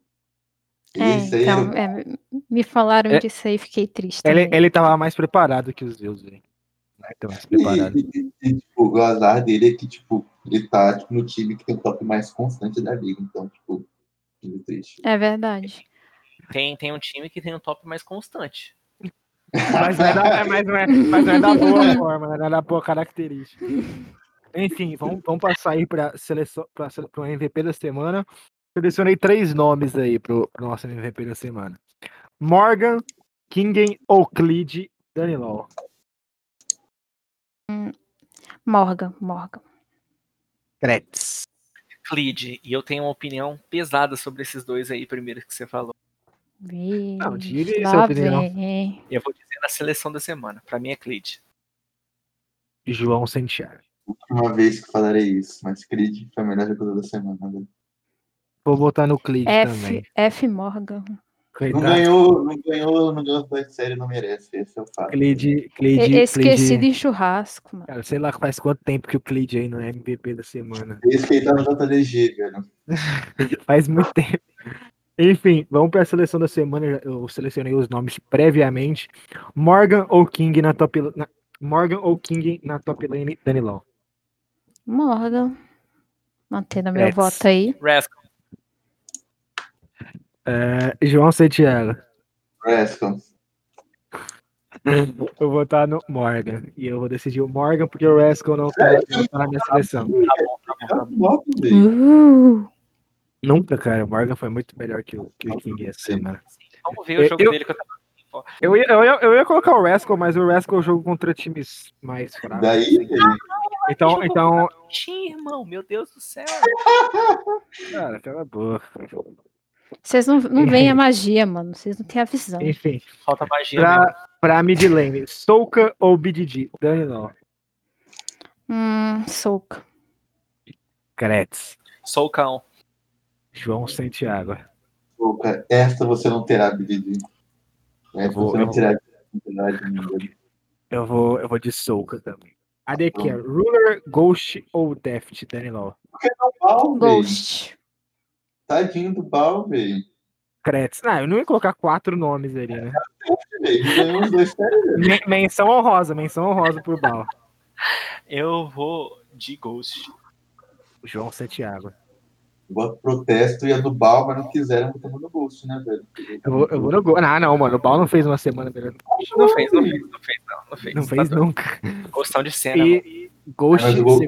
É, isso aí então, eu... é, me falaram é, disso aí, fiquei triste. Ele, ele tava mais preparado que os Zeus, velho. Então, e, e, e tipo, o azar dele é que tipo, ele tá tipo, no time que tem o top mais constante da liga, então tipo, muito triste. É verdade. Tem, tem um time que tem o top mais constante. Mas não é da, mas não é, mas não é da boa forma, não é da boa característica. Enfim, vamos, vamos passar aí para seleção, para o M V P da semana. Selecionei três nomes aí pro, pro nosso M V P da semana: Morgan, Kingen ou Clyde, Dani Law. Morgan, Morgan. Kretz. Clyde, e eu tenho uma opinião pesada sobre esses dois aí, primeiro que você falou. Vixe, não, diga sua opinião. Bem. Eu vou dizer na seleção da semana. Pra mim é Clyde. João Santiago. Última vez que falarei isso, mas Clyde foi a melhor jogador da semana. Né? Vou botar no Clyde F, também. F. Morgan. Coitado. Não ganhou, não ganhou, não ganhou a série, não merece, esse é o fato. Clyde, Clyde, esquecido Clyde. Em churrasco, mano. Cara, sei lá faz quanto tempo que o Clyde aí não é M V P da semana. Respeitar no J D G, velho. Faz muito tempo. Enfim, vamos para a seleção da semana, eu selecionei os nomes previamente. Morgan ou King na top na, Morgan ou King na top lane, Dani Law. Morgan. Mantendo meu voto aí. Rascal. É, João Santiago. Rascal. Eu vou votar no Morgan. E eu vou decidir o Morgan porque o Rascal não tá, não tá na minha seleção. Uh. Nunca, cara. O Morgan foi muito melhor que o, que o King essa semana. Vamos ver o jogo eu, dele que eu tava. Eu ia, eu, ia, eu ia colocar o Rascal, mas o Rascal jogo contra times mais fracos. Daí, assim. não, não, então, então. Time, irmão, meu Deus do céu. Cara, cala a boca. Vocês não, não veem a magia, mano. Vocês não têm a visão. Enfim, falta magia. Pra, pra mid lane, Soulka ou B D G? Dani Law. Hum, Soulka. Kretz. Soulkão. João Santiago. Soulka, esta você não terá, B D G. Esta vou, você não terá. Eu vou, eu vou de Soulka também. A D Q, Ruler, Ghost ou Deft? Dani Law. Ghost. Tadinho do pau, velho. Kretz. Não, eu não ia colocar quatro nomes ali, né? Men- menção honrosa, menção honrosa pro Bal. Eu vou de Ghost. João Santiago. Eu protesto e a do Bal, mas não quiseram botar no Ghost, né, velho? Eu vou, eu vou no Ghost. Ah, não, mano. O Bal não fez uma semana melhor. Não fez, não fez, não fez, não. Não fez, não fez tá nunca. Gostão de cena. E Ghost, segundo...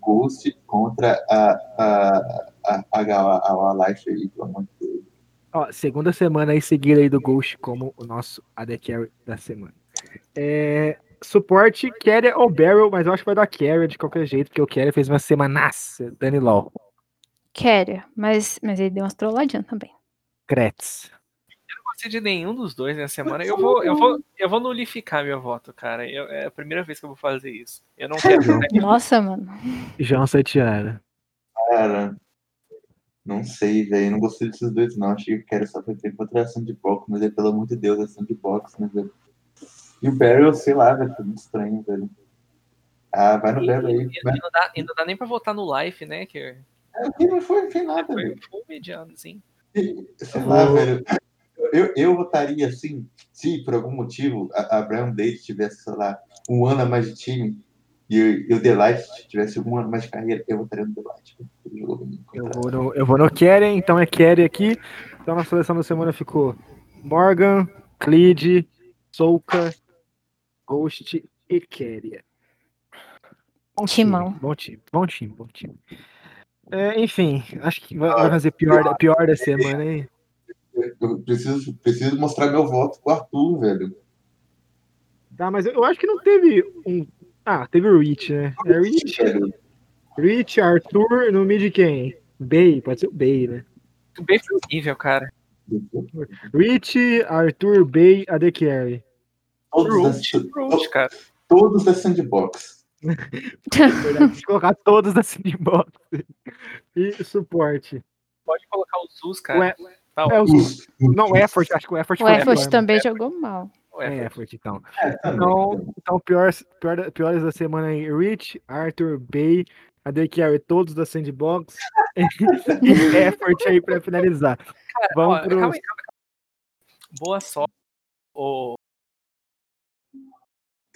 Ghost contra a... a... A, a, a, a live aí, pelo amor de Deus. Ó, segunda semana aí seguida aí do Ghost como o nosso A D Carry da semana. É, suporte, Keria ou Barrel, mas eu acho que vai dar Keria de qualquer jeito, porque o Keria fez uma semanaça, Dani Law. Keria, mas, mas ele deu umas trolladinhas também. Kretz. Eu não gostei de nenhum dos dois nessa semana. Eu vou, eu vou, eu vou nulificar meu voto, cara. Eu, é a primeira vez que eu vou fazer isso. Eu não quero. Nossa, mano. João Santiago. Cara, não sei, velho. Não gostei desses dois, não. Achei que era só pra ter contra a Sandbox, mas é, pelo amor de Deus, a Sandbox, né, velho? E o Barrel, sei lá, velho. Foi muito estranho, velho. Ah, vai no Barrel aí. E não dá, e não dá nem pra votar no Life, né, que... É, que não foi, não foi nada, velho. Foi um mediano, sim. Sei lá, oh. velho. Eu, eu votaria, assim, se por algum motivo a, a Brian Blade tivesse, sei lá, um ano a mais de time e, e o The Light tivesse um ano a mais de carreira, eu votaria no The Light. Eu vou no, eu vou no Keren, então é Keren aqui. Então na seleção da semana ficou Morgan, Clyde, Souka, Ghost e Keren. Bom Timão. Time, bom time, bom time, bom time. É, enfim, acho que vai fazer pior, pior da semana, hein? Eu preciso, preciso mostrar meu voto pro Arthur, velho. Tá, mas eu acho que não teve um... Ah, teve o Rich, né? É Rich, Rich, Arthur, no mid quem? Bay, pode ser o Bay, né? O Bay foi horrível, cara. Rich, Arthur, Bay, A D Carry. Todos, todos, cara. Todos da Sandbox. Colocar todos da Sandbox. E suporte. Pode colocar os Zus, cara. Ué. Tá, é, o, não, o Effort, acho que o Effort, o foi Effort também mas... jogou mal. O Effort, é, Effort então. É, então, então piores, pior, piores da semana aí: Rich, Arthur, Bay, a D K R, todos da Sandbox. E Effort aí pra finalizar. Cara, vamos ó, pro... calma aí, calma aí. Boa sorte. Oh.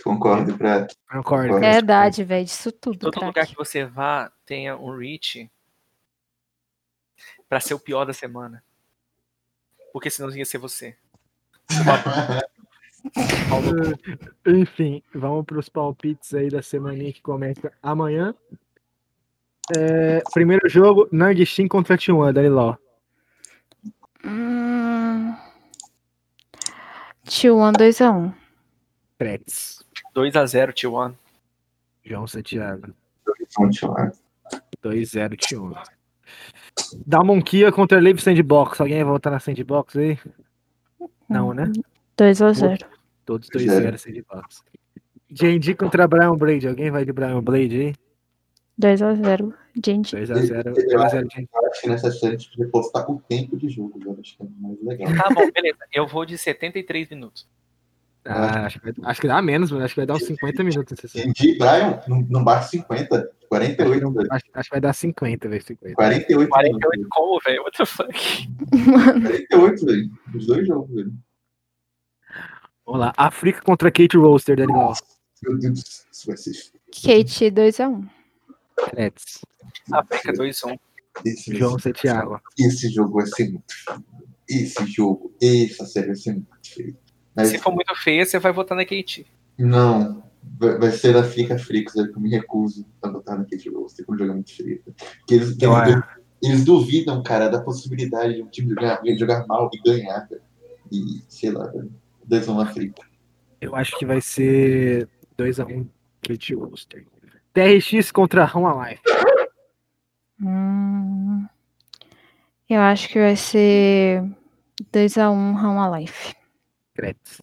Concordo, pra... Concordo. É verdade, velho, disso tudo. Todo crack. Lugar que você vá tenha um Rich pra ser o pior da semana. Porque senão ia ser você. Enfim, vamos para os palpites aí da semaninha que começa amanhã. É, primeiro jogo, Nangishin contra T um, Dani Law. Hum... T um dois a um. Kretz. dois a zero T um. João Santiago. dois a um dois a zero T um. DAMWON KIA contra Live Sandbox. Alguém vai voltar na Sandbox aí? Não, né? dois a zero Todos dois a zero Sandbox. Jendee contra Brian Blade. Alguém vai de Brian Blade aí? dois a zero Jendee. dois a zero Eu acho que nessa série a gente precisa postar o tempo de jogo. Eu acho que é mais legal. Tá bom, beleza. Eu vou de setenta e três minutos. Ah, acho, que vai, acho que dá menos, mas acho que vai dar uns cinquenta minutos. Jendee, Brian, não bate cinquenta. quarenta e oito, velho. Acho, acho que vai dar cinquenta, velho. quarenta e oito, quarenta e oito como, velho? What the fuck? quarenta e oito, velho. Os dois jogos, velho. Vamos lá. África contra K T Rolster, Dani Law. Meu Deus, isso vai ser... K T dois a um. Kretz. África dois a um. João Santiago. Esse jogo vai ser muito feio. Esse jogo, essa série vai ser muito feio. Mas... Se for muito feia, você vai votar na K T. Não. Vai ser da Frica Fricos, que eu me recuso a botar no K T Rolster, como jogar muito frio. Porque eles, eles, eles, eles duvidam, cara, da possibilidade de um time jogar, jogar mal e ganhar. Cara. E, sei lá, dois a um na Frica. Eu acho que vai ser dois a um K T Rolster. T R X contra Home Life. Hum, eu acho que vai ser dois a um Home Life. Kretz.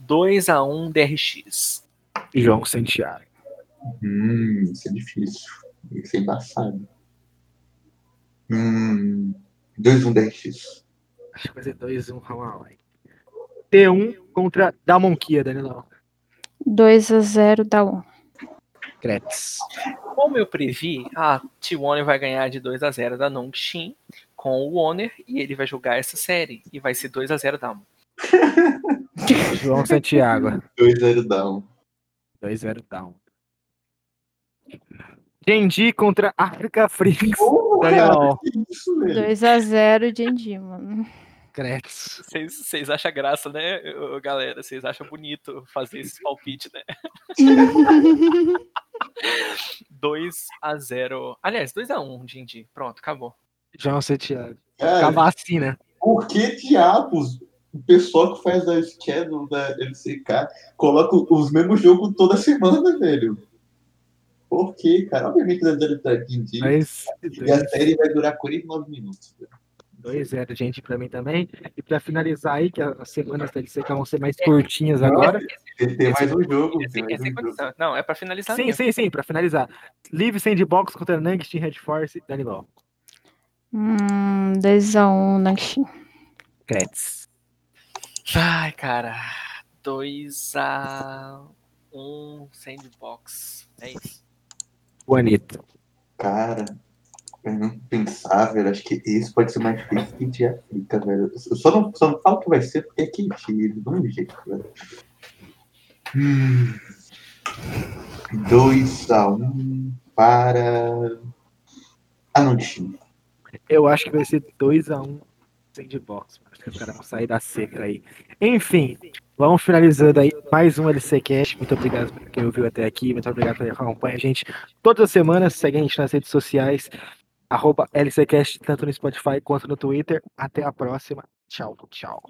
dois a um D R X. João Santiago. Hum, isso é difícil. Isso é embaçado. Hum, dois a um D R X. Acho que vai ser dois a um Home T um contra DAMWON KIA, Danilão. dois a zero DAMWON. Kretz. Como eu previ, a T um vai ganhar de dois a zero da Nangishin com o Owner e ele vai jogar essa série. E vai ser dois a zero DAMWON. João Santiago. dois a zero DAMWON. dois a zero down. Jendee contra África Freaks. Oh, dois a zero Jendee, mano. Kretz. Vocês acham graça, né, galera? Vocês acham bonito fazer esse palpite, né? dois a zero. Aliás, dois a um Jendee. Pronto, acabou. João Santiago. É, acabou assim, né? Por que diabos? O pessoal que faz a schedule da L C K coloca os mesmos jogos toda semana, velho. Por quê, cara? Obviamente, deve estar aqui em dia. Mas, e a série vai durar quarenta e nove minutos. Velho. dois a zero, gente, pra mim também. E pra finalizar aí, que as semanas da L C K vão ser mais curtinhas é, agora. É, é, tem mais um jogo. É, tem mais um jogo. Não, é pra finalizar. Sim, mesmo. sim, sim, pra finalizar. Live Sandbox contra Nangishin Red Force, Daniel. Hum, dois a um, Nangishin. Kretz. Ai, cara. dois a um, Sandbox. É isso. Bonito. Cara... Eu não pensava, velho, acho que isso pode ser mais difícil que de África, velho. Eu só não, só não falo que vai ser porque é quentinho, não é jeito, velho. dois a um hum. um para... Ah, não, China. Eu acho que vai ser dois a um Sandbox, porque os caras vão sair da seca aí. Enfim, vamos finalizando aí mais um LCcast. Muito obrigado por quem ouviu até aqui, muito obrigado por quem acompanha a gente todas as semanas. Segue a gente nas redes sociais. arroba LCcast, tanto no Spotify quanto no Twitter. Até a próxima. Tchau, tchau.